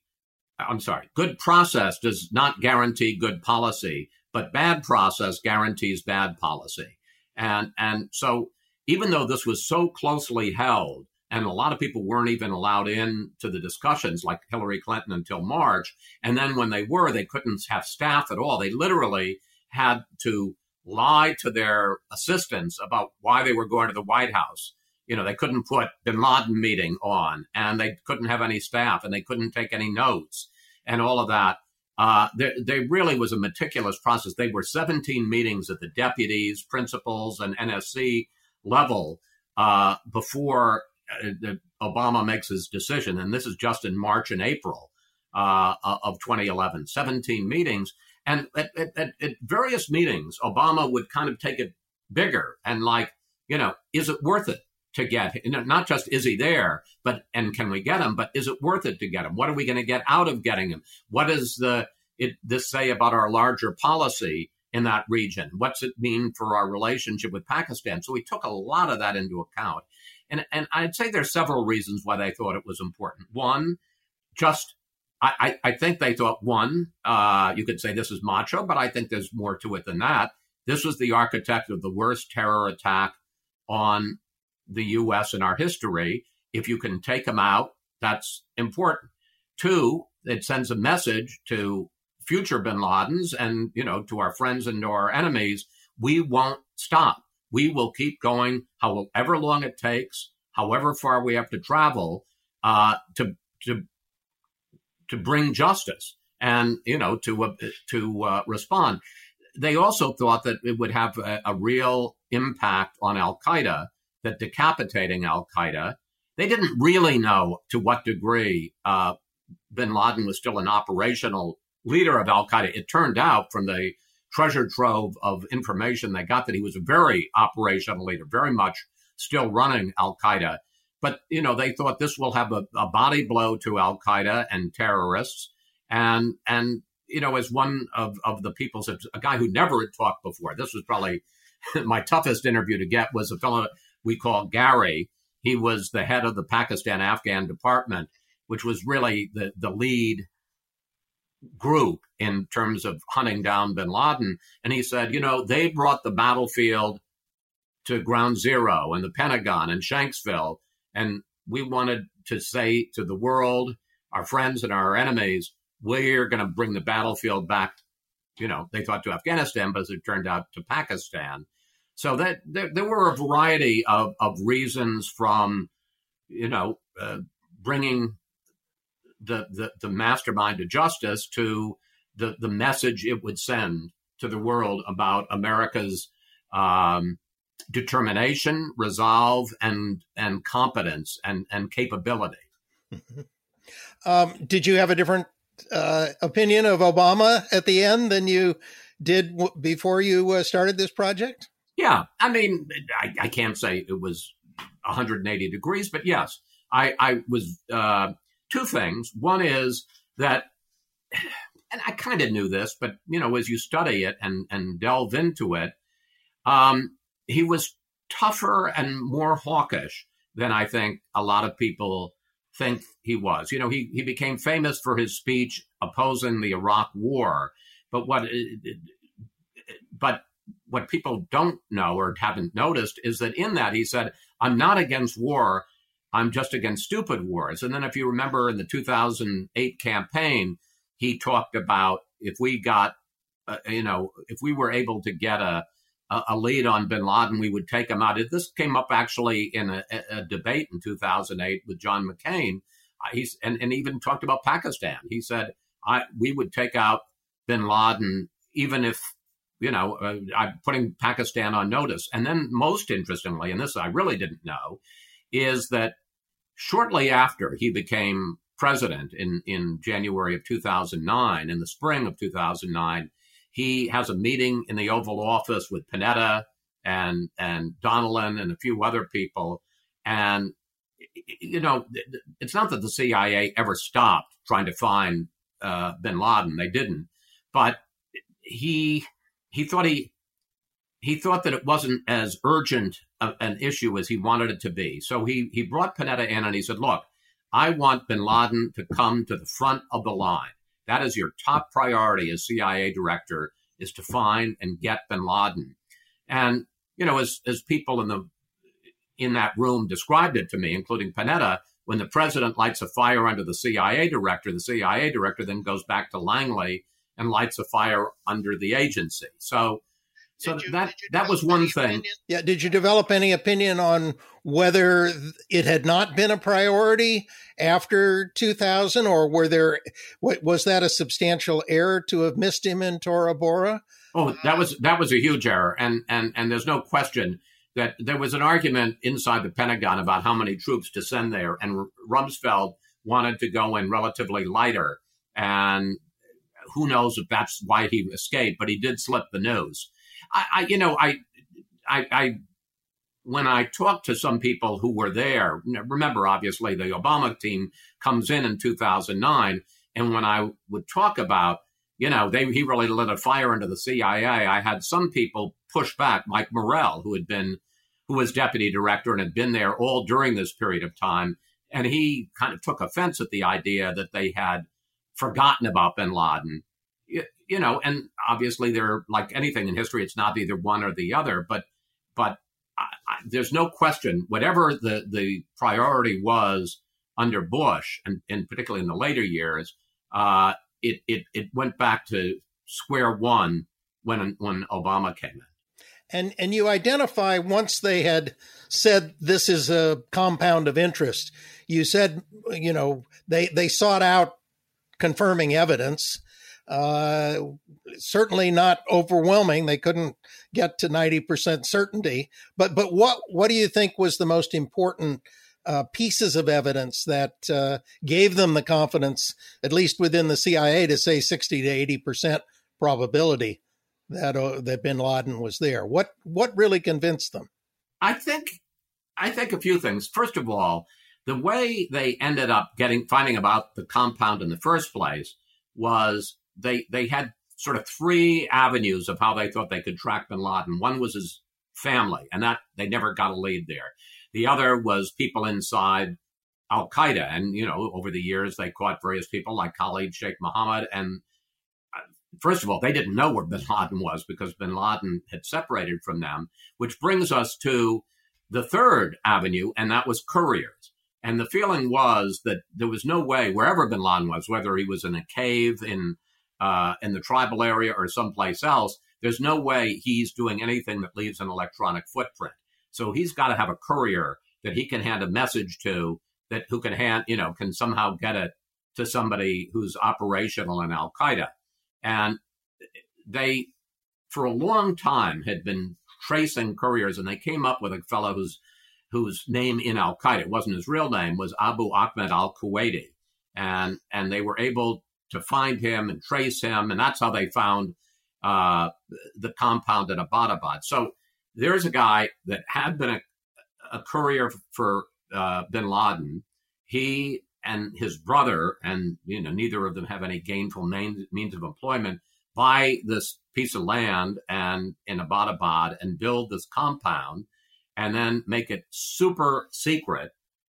I'm sorry, good process does not guarantee good policy, but bad process guarantees bad policy. And and so even though this was so closely held, and a lot of people weren't even allowed in to the discussions like Hillary Clinton until March, and then when they were, they couldn't have staff at all. They literally had to lie to their assistants about why they were going to the White House. You know, they couldn't put bin Laden meeting on, and they couldn't have any staff, and they couldn't take any notes, and all of that. Uh, there, there really was a meticulous process. They were seventeen meetings at the deputies, principals, and N S C level uh, before uh, the, Obama makes his decision, and this is just in March and April uh, of twenty eleven. seventeen meetings, and at, at, at various meetings, Obama would kind of take it bigger and like, you know, is it worth it? To get, not just is he there, but, and can we get him, but is it worth it to get him? What are we going to get out of getting him? What does the, it, this say about our larger policy in that region? What's it mean for our relationship with Pakistan? So we took a lot of that into account. And, and I'd say there's several reasons why they thought it was important. One, just, I, I, I think they thought one, uh, you could say this is macho, but I think there's more to it than that. This was the architect of the worst terror attack on the U S in our history. If you can take them out, that's important. Two, it sends a message to future bin Ladens and, you know, to our friends and to our enemies, we won't stop. We will keep going however long it takes, however far we have to travel uh, to to to bring justice and, you know, to uh, to uh, respond. They also thought that it would have a, a real impact on al-Qaeda, that decapitating al-Qaeda, they didn't really know to what degree uh, bin Laden was still an operational leader of al-Qaeda. It turned out from the treasure trove of information they got that he was a very operational leader, very much still running al-Qaeda. But, you know, they thought this will have a, a body blow to al-Qaeda and terrorists. And, and you know, as one of, of the people said, a guy who never had talked before, this was probably my toughest interview to get, was a fellow we call Gary. He was the head of the Pakistan-Afghan department, which was really the, the lead group in terms of hunting down bin Laden. And he said, you know, they brought the battlefield to ground zero and the Pentagon and Shanksville. And we wanted to say to the world, our friends and our enemies, we're going to bring the battlefield back, you know, they thought to Afghanistan, but as it turned out to Pakistan. So that there, there were a variety of, of reasons from, you know, uh, bringing the, the the mastermind to justice to the, the message it would send to the world about America's um, determination, resolve, and and competence and, and capability. um, did you have a different uh, opinion of Obama at the end than you did w- before you uh, started this project? Yeah. I mean, I, I can't say it was one hundred eighty degrees, but yes, I, I was uh, two things. One is that, and I kind of knew this, but, you know, as you study it and, and delve into it, um, he was tougher and more hawkish than I think a lot of people think he was. You know, he, he became famous for his speech opposing the Iraq War, but what, but what people don't know or haven't noticed is that in that he said, I'm not against war, I'm just against stupid wars. And then if you remember in the two thousand eight campaign, he talked about if we got, uh, you know, if we were able to get a, a lead on bin Laden, we would take him out. This came up actually in a, a debate in two thousand eight with John McCain. He's and, and even talked about Pakistan. He said, I, we would take out bin Laden even if, you know, uh, I'm putting Pakistan on notice. And then most interestingly, and this I really didn't know, is that shortly after he became president in, in January of two thousand nine, in the spring of two thousand nine, he has a meeting in the Oval Office with Panetta and and Donilon and a few other people. And, you know, it's not that the C I A ever stopped trying to find uh, bin Laden. They didn't. But he... He thought he he thought that it wasn't as urgent a, an issue as he wanted it to be. So he, he brought Panetta in and he said, look, I want bin Laden to come to the front of the line. That is your top priority as C I A director, is to find and get bin Laden. And, you know, as as people in the in that room described it to me, including Panetta, when the president lights a fire under the C I A director, the C I A director then goes back to Langley and lights a fire under the agency. So, so you, that that was one thing. Opinion? Yeah. Did you develop any opinion on whether it had not been a priority after two thousand, or were there was that a substantial error to have missed him in Tora Bora? Oh, that was that was a huge error, and and and there's no question that there was an argument inside the Pentagon about how many troops to send there, and Rumsfeld wanted to go in relatively lighter. And who knows if that's why he escaped, but he did slip the news. I, I you know, I, I, I, when I talked to some people who were there, remember, obviously, the Obama team comes in in two thousand nine. And when I would talk about, you know, they, he really lit a fire under the C I A, I had some people push back. Mike Morell, who had been, who was deputy director and had been there all during this period of time. And he kind of took offense at the idea that they had forgotten about bin Laden, you, you know, and obviously they're like anything in history, it's not either one or the other, but but I, I, there's no question, whatever the, the priority was under Bush, and, and particularly in the later years, uh, it, it it went back to square one when when Obama came in. And and you identify, once they had said this is a compound of interest, you said, you know, they, they sought out confirming evidence, uh, certainly not overwhelming. They couldn't get to ninety percent certainty. But but what what do you think was the most important uh, pieces of evidence that uh, gave them the confidence, at least within the C I A, to say sixty to eighty percent probability that uh, that bin Laden was there? What what really convinced them? I think I think a few things. First of all, the way they ended up getting finding about the compound in the first place was they they had sort of three avenues of how they thought they could track bin Laden. One was his family, and that they never got a lead there. The other was people inside al-Qaeda. And, you know, over the years, they caught various people like Khalid Sheikh Mohammed and First of all, they didn't know where bin Laden was because bin Laden had separated from them, which brings us to the third avenue, and that was couriers. And the feeling was that there was no way, wherever bin Laden was, whether he was in a cave in uh, in the tribal area or someplace else, there's no way he's doing anything that leaves an electronic footprint. So he's got to have a courier that he can hand a message to, that who can hand, you know, can somehow get it to somebody who's operational in al-Qaeda. And they, for a long time, had been tracing couriers, and they came up with a fellow who's whose name in al-Qaeda, it wasn't his real name, was Abu Ahmed al-Kuwaiti. And and they were able to find him and trace him, and that's how they found uh, the compound at Abbottabad. So there's a guy that had been a, a courier for uh, bin Laden. He and his brother, and you know neither of them have any gainful name, means of employment, buy this piece of land and in Abbottabad and build this compound, and then make it super secret.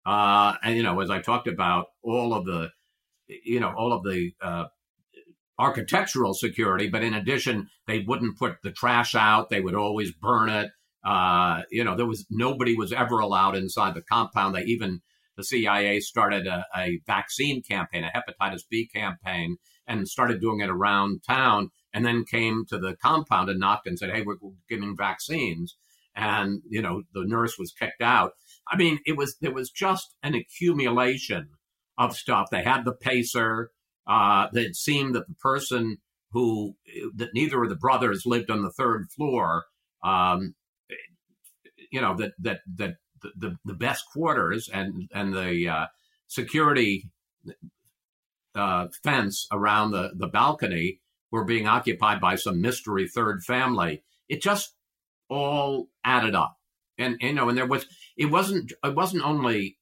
Uh, and, you know, as I talked about, all of the, you know, all of the uh, architectural security, but in addition, they wouldn't put the trash out. They would always burn it. Uh, you know, there was nobody was ever allowed inside the compound. They even, the C I A started a, a vaccine campaign, a hepatitis B campaign, and started doing it around town, and then came to the compound and knocked and said, hey, we're giving vaccines. And, you know, the nurse was kicked out. I mean, it was there was just an accumulation of stuff. They had the pacer. Uh, it seemed that the person who, that neither of the brothers lived on the third floor, um, you know, that that that the, the, the best quarters and, and the uh, security uh, fence around the, the balcony were being occupied by some mystery third family. It just all added up. And, you know, and there was, it wasn't, it wasn't only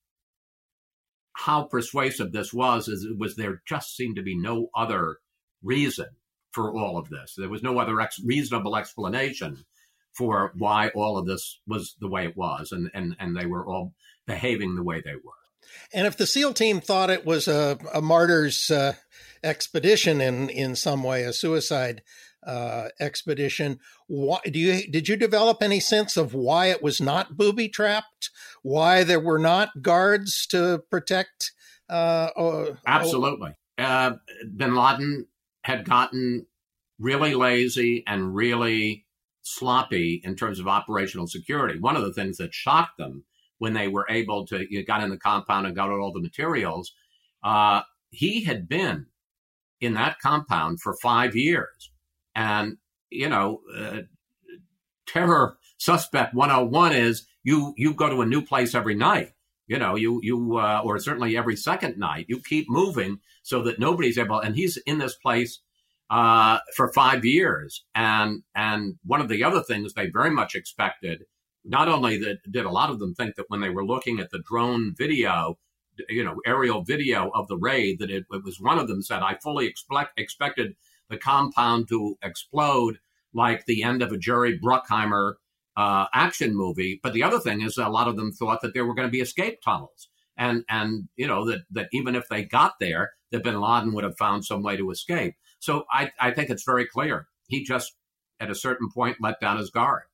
how persuasive this was, as it was there just seemed to be no other reason for all of this. There was no other ex- reasonable explanation for why all of this was the way it was. And, and, and they were all behaving the way they were. And if the SEAL team thought it was a, a martyr's uh, expedition in, in some way, a suicide Uh, expedition. Why, do you did you develop any sense of why it was not booby trapped? Why there were not guards to protect? Uh, uh, Absolutely, uh, bin Laden had gotten really lazy and really sloppy in terms of operational security. One of the things that shocked them when they were able to you got in the compound and got all the materials, uh, he had been in that compound for five years. And, you know, uh, terror suspect one oh one is you you go to a new place every night, you know, you you uh, or certainly every second night. You keep moving so that nobody's able. And he's in this place uh, for five years. And and one of the other things they very much expected, not only that did a lot of them think that when they were looking at the drone video, you know, aerial video of the raid, that it, it was one of them said, I fully expect, expected the compound to explode like the end of a Jerry Bruckheimer uh, action movie. But the other thing is a lot of them thought that there were going to be escape tunnels. And, and you know, that, that even if they got there, that bin Laden would have found some way to escape. So I, I think it's very clear. He just, at a certain point, let down his guard.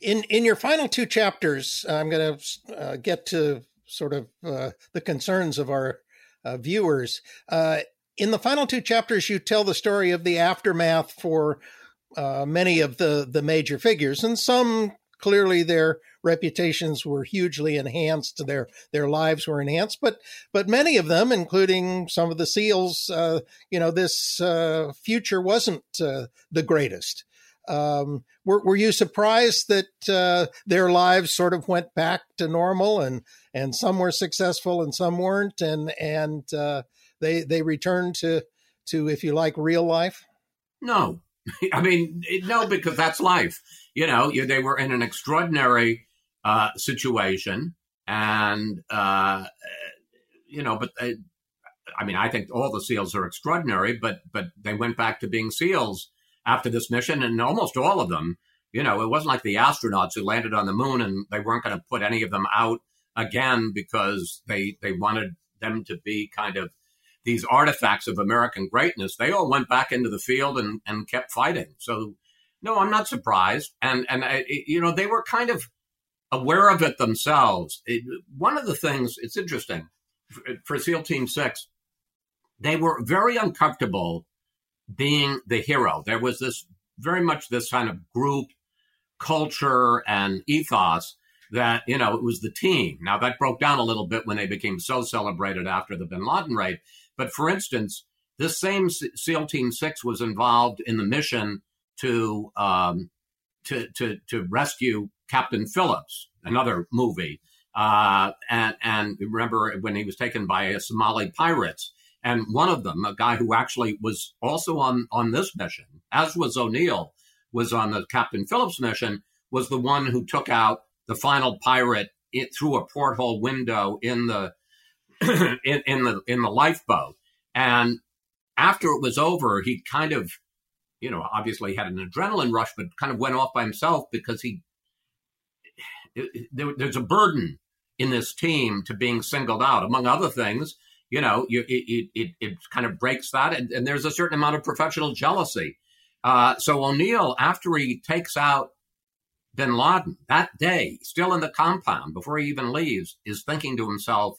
In, in your final two chapters, I'm going to uh, get to sort of uh, the concerns of our uh, viewers. Uh In the final two chapters, you tell the story of the aftermath for uh, many of the, the major figures, and some clearly their reputations were hugely enhanced, their their lives were enhanced, but but many of them, including some of the SEALs, uh, you know, this uh, future wasn't uh, the greatest. Um, were, were you surprised that uh, their lives sort of went back to normal, and and some were successful and some weren't, and and uh, They they return to, to, if you like, real life? No. I mean, no, because that's life. You know, you, they were in an extraordinary uh, situation. And, uh, you know, but they, I mean, I think all the SEALs are extraordinary, but but they went back to being SEALs after this mission. And almost all of them, you know, it wasn't like the astronauts who landed on the moon and they weren't going to put any of them out again because they they wanted them to be kind of these artifacts of American greatness, they all went back into the field and, and kept fighting. So, no, I'm not surprised. And, and I, you know, they were kind of aware of it themselves. It, one of the things, it's interesting, for SEAL Team six, they were very uncomfortable being the hero. There was this very much this kind of group culture and ethos that, you know, it was the team. Now, that broke down a little bit when they became so celebrated after the bin Laden raid. But for instance, this same SEAL Team six was involved in the mission to um, to, to to rescue Captain Phillips, another movie. Uh, and, and remember when he was taken by Somali pirates. And one of them, a guy who actually was also on, on this mission, as was O'Neill, was on the Captain Phillips mission, was the one who took out the final pirate it, through a porthole window in the in, in the in the lifeboat. And after it was over, he kind of, you know, obviously had an adrenaline rush, but kind of went off by himself because he it, it, there, there's a burden in this team to being singled out, among other things. You know, you, it, it it kind of breaks that, and, and there's a certain amount of professional jealousy. Uh, so O'Neill, after he takes out bin Laden that day, still in the compound before he even leaves, is thinking to himself,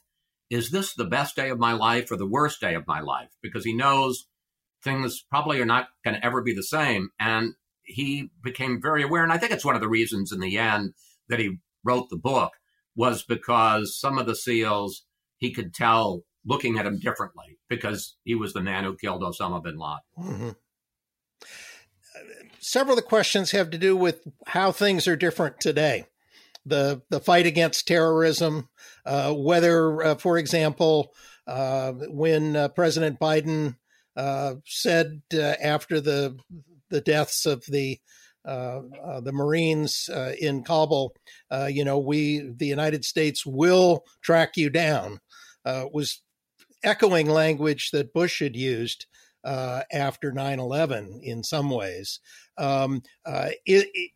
is this the best day of my life or the worst day of my life? Because he knows things probably are not going to ever be the same. And he became very aware. And I think it's one of the reasons in the end that he wrote the book was because some of the SEALs he could tell looking at him differently because he was the man who killed Osama bin Laden. Mm-hmm. Several of the questions have to do with how things are different today. The the fight against terrorism, uh, whether, uh, for example, uh, when uh, President Biden uh, said uh, after the the deaths of the uh, uh, the Marines uh, in Kabul, uh, you know, we the United States will track you down, uh, was echoing language that Bush had used Uh, after nine eleven in some ways. Um, uh, it, it,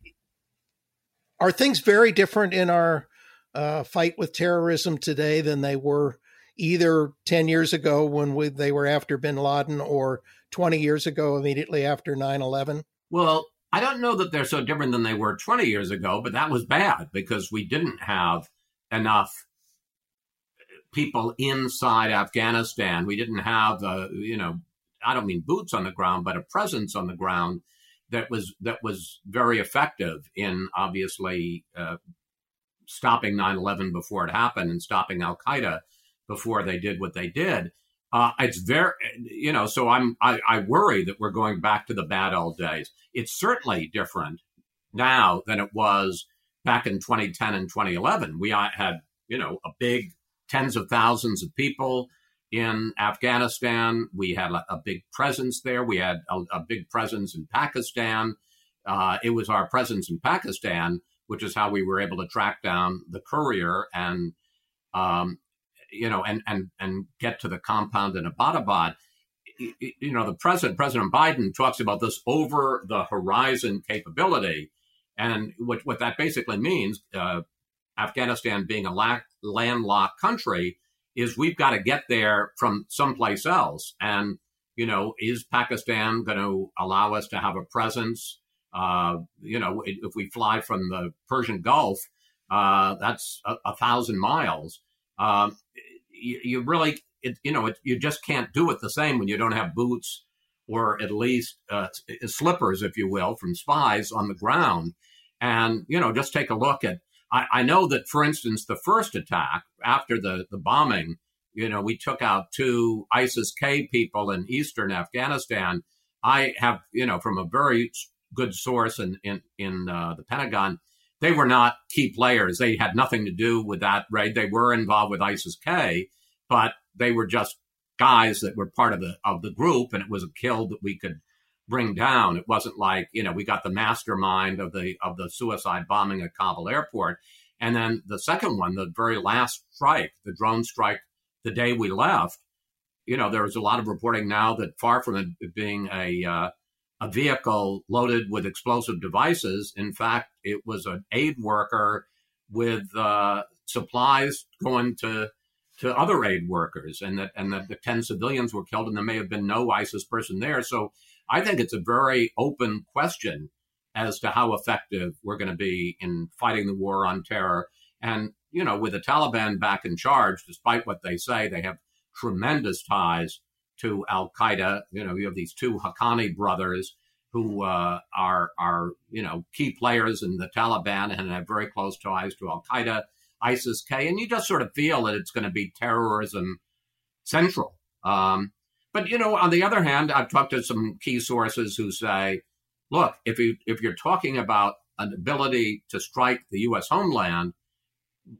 are things very different in our uh, fight with terrorism today than they were either ten years ago when we, they were after bin Laden or twenty years ago immediately after nine eleven? Well, I don't know that they're so different than they were twenty years ago, but that was bad because we didn't have enough people inside Afghanistan. We didn't have, uh, you know, I don't mean boots on the ground, but a presence on the ground that was that was very effective in obviously uh, stopping nine eleven before it happened and stopping al-Qaeda before they did what they did. Uh, it's very, you know, so I'm I, I worry that we're going back to the bad old days. It's certainly different now than it was back in twenty ten and twenty eleven. We had, you know, a big tens of thousands of people in Afghanistan. We had a, a big presence there. We had a, a big presence in Pakistan. Uh, it was our presence in Pakistan, which is how we were able to track down the courier and, um, you know, and and and get to the compound in Abbottabad. You know, the president, President Biden, talks about this over the horizon capability, and what what that basically means, uh, Afghanistan being a la- landlocked country, is we've got to get there from someplace else. And, you know, is Pakistan going to allow us to have a presence? Uh, you know, if we fly from the Persian Gulf, uh, that's a, a thousand miles. Um, you, you really, it, you know, it, you just can't do it the same when you don't have boots or at least uh, slippers, if you will, from spies on the ground. And, you know, just take a look at, I, I know that, for instance, the first attack after the, the bombing, you know, we took out two ISIS-K people in eastern Afghanistan. I have, you know, from a very good source in in, in uh, the Pentagon, they were not key players. They had nothing to do with that raid. They were involved with ISIS-K, but they were just guys that were part of the of the group, and it was a kill that we could bring down. It wasn't like, you know, we got the mastermind of the of the suicide bombing at Kabul Airport. And then the second one, the very last strike, the drone strike, the day we left, you know, there was a lot of reporting now that far from it being a uh, a vehicle loaded with explosive devices, in fact, it was an aid worker with uh, supplies going to to other aid workers, and that and that the ten civilians were killed, and there may have been no ISIS person there. So I think it's a very open question as to how effective we're going to be in fighting the war on terror. And, you know, with the Taliban back in charge, despite what they say, they have tremendous ties to al-Qaeda. You know, you have these two Haqqani brothers who uh, are, are, you know, key players in the Taliban and have very close ties to al-Qaeda, ISIS-K. And you just sort of feel that it's going to be terrorism central. Um, but, you know, on the other hand, I've talked to some key sources who say, look, if you if you're talking about an ability to strike the U S homeland,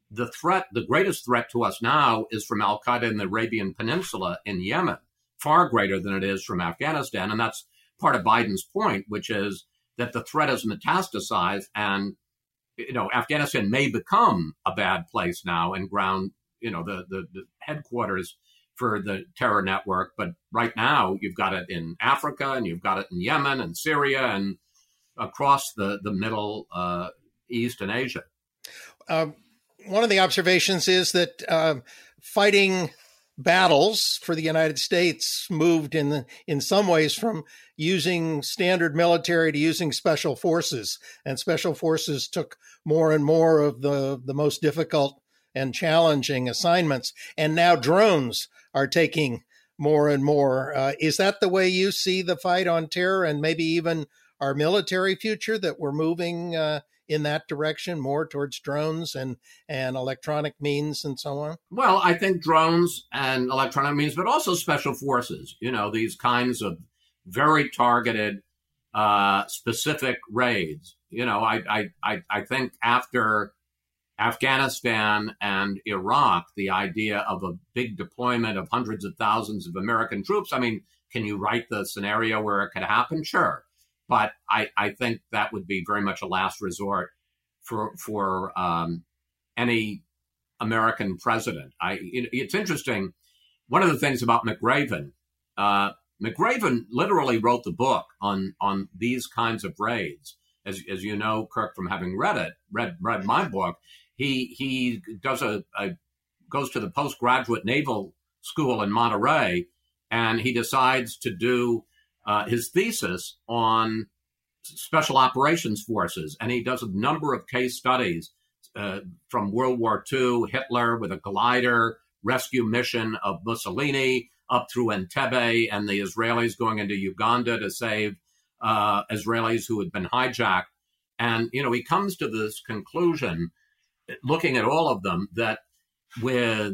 the threat, the greatest threat to us now is from al-Qaeda in the Arabian Peninsula in Yemen, far greater than it is from Afghanistan. And that's part of Biden's point, which is that the threat is metastasized, and, you know, Afghanistan may become a bad place now and ground, you know, the, the, the headquarters for the terror network. But right now, you've got it in Africa, and you've got it in Yemen and Syria and across the, the Middle uh, East and Asia. Um, one of the observations is that uh, fighting battles for the United States moved in the, in some ways from using standard military to using special forces, and special forces took more and more of the, the most difficult and challenging assignments. And now drones are taking more and more. Uh, is that the way you see the fight on terror, and maybe even our military future, that we're moving uh, in that direction, more towards drones and, and electronic means and so on? Well, I think drones and electronic means, but also special forces, you know, these kinds of very targeted, uh, specific raids. You know, I, I, I, I think after Afghanistan and Iraq, the idea of a big deployment of hundreds of thousands of American troops, I mean, can you write the scenario where it could happen? Sure. But I, I think that would be very much a last resort for for um, any American president. I it, it's interesting. One of the things about McRaven, uh, McRaven literally wrote the book on on these kinds of raids. As as you know, Kirk, from having read it, read read my book, he he does a, a goes to the postgraduate naval school in Monterey, and he decides to do Uh, his thesis on special operations forces. And he does a number of case studies uh, from World War Two, Hitler with a glider, rescue mission of Mussolini, up through Entebbe, and the Israelis going into Uganda to save uh, Israelis who had been hijacked. And, you know, he comes to this conclusion, looking at all of them, that with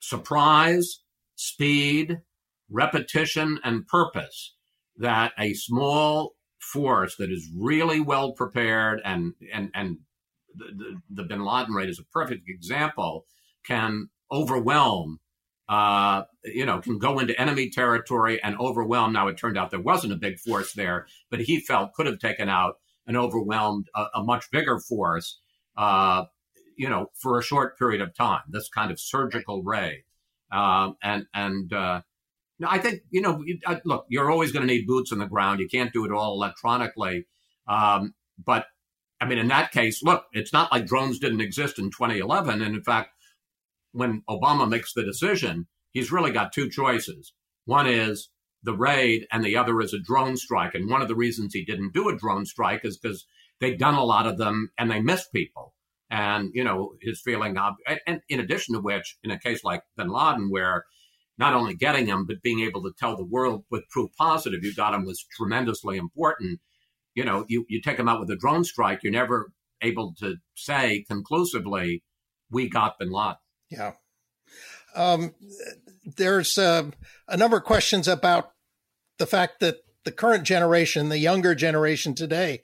surprise, speed, repetition and purpose, that a small force that is really well prepared, and and and the, the Bin Laden raid is a perfect example, can overwhelm, uh, you know, can go into enemy territory and overwhelm. Now, it turned out there wasn't a big force there, but he felt could have taken out and overwhelmed a, a much bigger force, uh, you know, for a short period of time, this kind of surgical raid. Um, and, and, uh, I think, you know, look, you're always going to need boots on the ground. You can't do it all electronically. Um, but, I mean, in that case, look, it's not like drones didn't exist in twenty eleven. And in fact, when Obama makes the decision, he's really got two choices. One is the raid, and the other is a drone strike. And one of the reasons he didn't do a drone strike is because they'd done a lot of them and they missed people. And, you know, his feeling of, and in addition to which, in a case like Bin Laden, where not only getting him, but being able to tell the world with proof positive you got him was tremendously important. You know, you, you take him out with a drone strike, you're never able to say conclusively, we got Bin Laden. Yeah. Um, there's uh, a number of questions about the fact that the current generation, the younger generation today,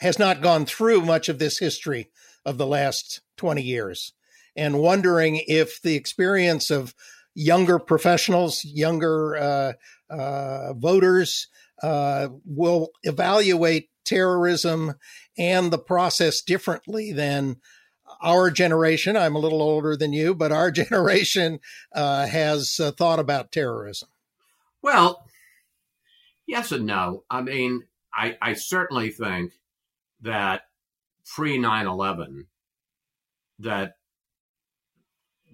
has not gone through much of this history of the last twenty years, and wondering if the experience of younger professionals, younger uh, uh, voters uh, will evaluate terrorism and the process differently than our generation. I'm a little older than you, but our generation uh, has uh, thought about terrorism. Well, yes and no. I mean, I, I certainly think that pre nine eleven, that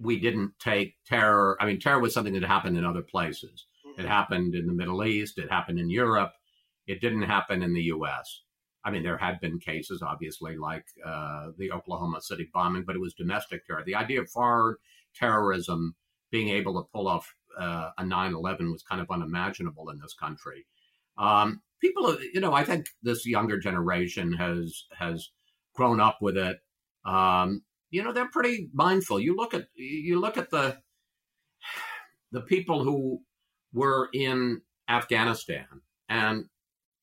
we didn't take terror. I mean, terror was something that happened in other places. It happened in the Middle East. It happened in Europe. It didn't happen in the U S. I mean, there had been cases, obviously, like uh, the Oklahoma City bombing, but it was domestic terror. The idea of foreign terrorism being able to pull off uh, a nine eleven was kind of unimaginable in this country. Um, people, you know, I think this younger generation has has grown up with it. Um, you know, they're pretty mindful. You look at you look at the the people who were in Afghanistan, and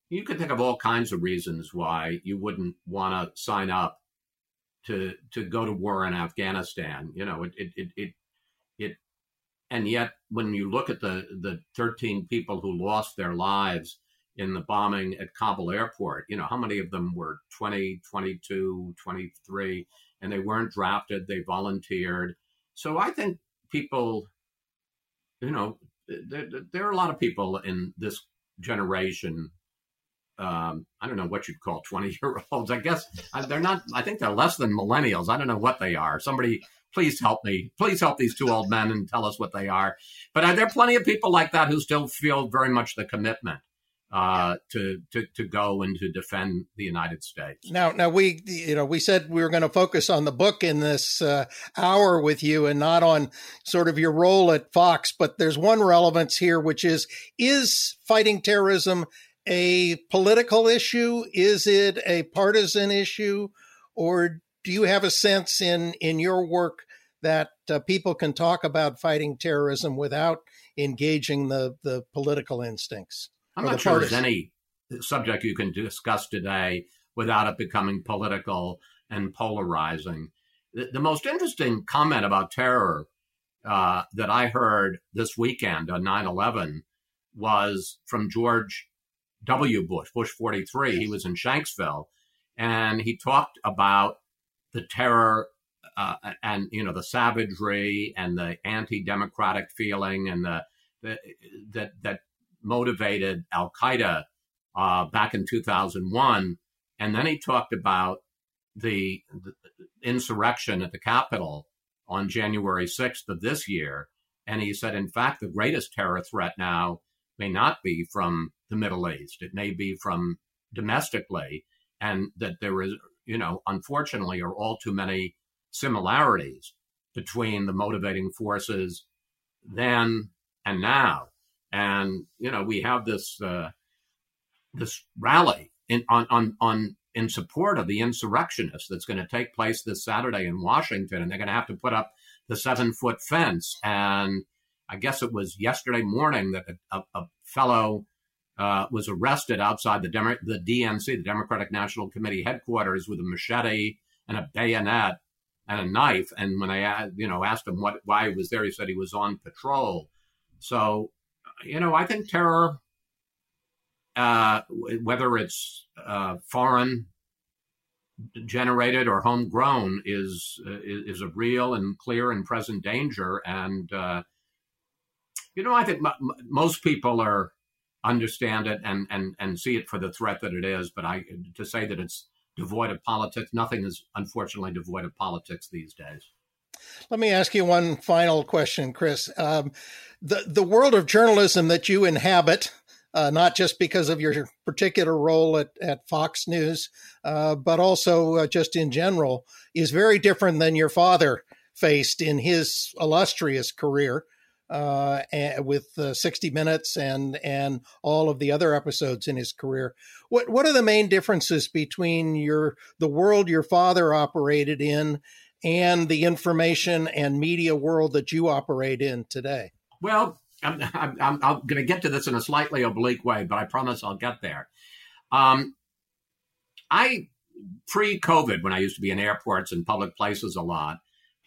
you can think of all kinds of reasons why you wouldn't want to sign up to to go to war in Afghanistan. You know, it it it it, it and yet when you look at the the thirteen people who lost their lives in the bombing at Kabul Airport, you know, how many of them were twenty, twenty-two, twenty-three, and they weren't drafted, they volunteered. So I think people, you know, There, there are a lot of people in this generation. Um, I don't know what you'd call twenty-year-olds. I guess they're not. I think they're less than millennials. I don't know what they are. Somebody, please help me. Please help these two old men and tell us what they are. But are there plenty of people like that who still feel very much the commitment uh, to, to to go and to defend the United States? Now, now we you know we said we were going to focus on the book in this uh, hour with you, and not on sort of your role at Fox. But there's one relevance here, which is: is fighting terrorism a political issue? Is it a partisan issue? Or do you have a sense in in your work that uh, people can talk about fighting terrorism without engaging the the political instincts? I'm not sure there's any subject you can discuss today without it becoming political and polarizing. The, the most interesting comment about terror uh, that I heard this weekend on nine eleven was from George W. Bush, Bush forty-three. He was in Shanksville, and he talked about the terror uh, and, you know, the savagery and the anti-democratic feeling and the, the that that motivated al-Qaeda uh, back in two thousand one. And then he talked about the, the insurrection at the Capitol on January sixth of this year. And he said, in fact, the greatest terror threat now may not be from the Middle East. It may be from domestically, and that there is, you know, unfortunately, are all too many similarities between the motivating forces then and now. And, you know, we have this uh, this rally in on, on, on in support of the insurrectionists that's going to take place this Saturday in Washington, and they're going to have to put up the seven-foot fence. And I guess it was yesterday morning that a, a fellow uh, was arrested outside the, Demo- the D N C, the Democratic National Committee headquarters, with a machete and a bayonet and a knife. And when I, you know, asked him what why he was there, he said he was on patrol. So, you know, I think terror, uh, whether it's uh, foreign generated or homegrown, is uh, is a real and clear and present danger. And uh, you know, I think m- most people are understand it and, and and see it for the threat that it is. But I to say that it's devoid of politics, nothing is unfortunately devoid of politics these days. Let me ask you one final question, Chris. Um, the the world of journalism that you inhabit, uh, not just because of your particular role at, at Fox News, uh, but also uh, just in general, is very different than your father faced in his illustrious career uh, with uh, sixty minutes and and all of the other episodes in his career. What what are the main differences between your the world your father operated in and the information and media world that you operate in today? Well, I'm, I'm, I'm going to get to this in a slightly oblique way, but I promise I'll get there. Um, I, pre-COVID, when I used to be in airports and public places a lot,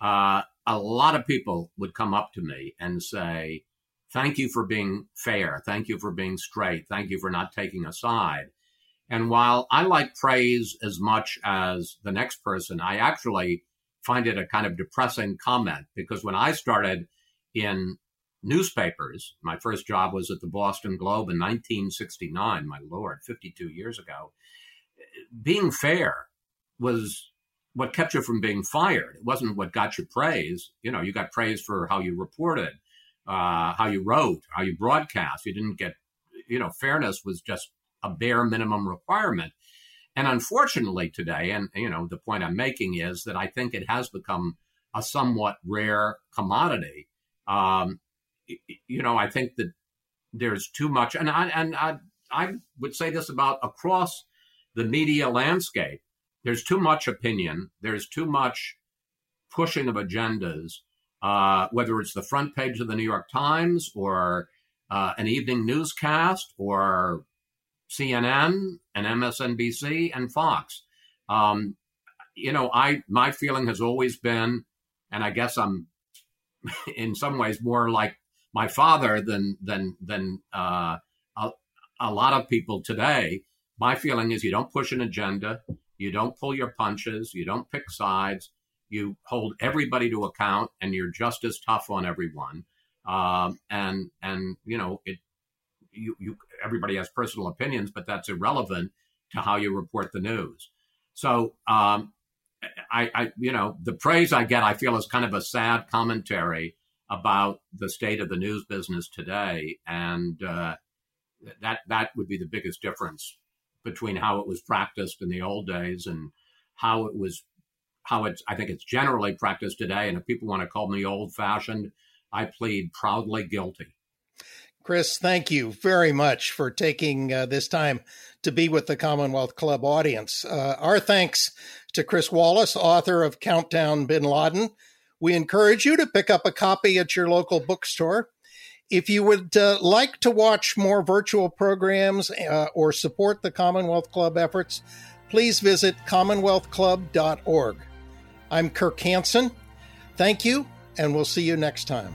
uh, a lot of people would come up to me and say, thank you for being fair. Thank you for being straight. Thank you for not taking a side. And while I like praise as much as the next person, I actually find it a kind of depressing comment, because when I started in newspapers, my first job was at the Boston Globe in nineteen sixty-nine, my Lord, fifty-two years ago, being fair was what kept you from being fired. It wasn't what got you praise. You know, you got praise for how you reported, uh, how you wrote, how you broadcast. You didn't get, you know, fairness was just a bare minimum requirement. And unfortunately today, and, you know, the point I'm making is that I think it has become a somewhat rare commodity. Um, you know, I think that there's too much. And I, and I, I would say this about across the media landscape. There's too much opinion. There's too much pushing of agendas, uh, whether it's the front page of the New York Times or uh, an evening newscast or C N N and M S N B C and Fox. Um, you know, I my feeling has always been, and I guess I'm in some ways more like my father than than than uh, a, a lot of people today. My feeling is you don't push an agenda. You don't pull your punches. You don't pick sides. You hold everybody to account, and you're just as tough on everyone. Um, and and you know it. You, you everybody has personal opinions, but that's irrelevant to how you report the news. So um, I, I you know the praise I get, I feel, is kind of a sad commentary about the state of the news business today, and uh, that that would be the biggest difference between how it was practiced in the old days and how it was, how it's, I think it's generally practiced today. And if people want to call me old fashioned, I plead proudly guilty. Chris, thank you very much for taking uh, this time to be with the Commonwealth Club audience. Uh, our thanks to Chris Wallace, author of Countdown Bin Laden. We encourage you to pick up a copy at your local bookstore. If you would uh, like to watch more virtual programs uh, or support the Commonwealth Club efforts, please visit commonwealth club dot org. I'm Kirk Hansen. Thank you, and we'll see you next time.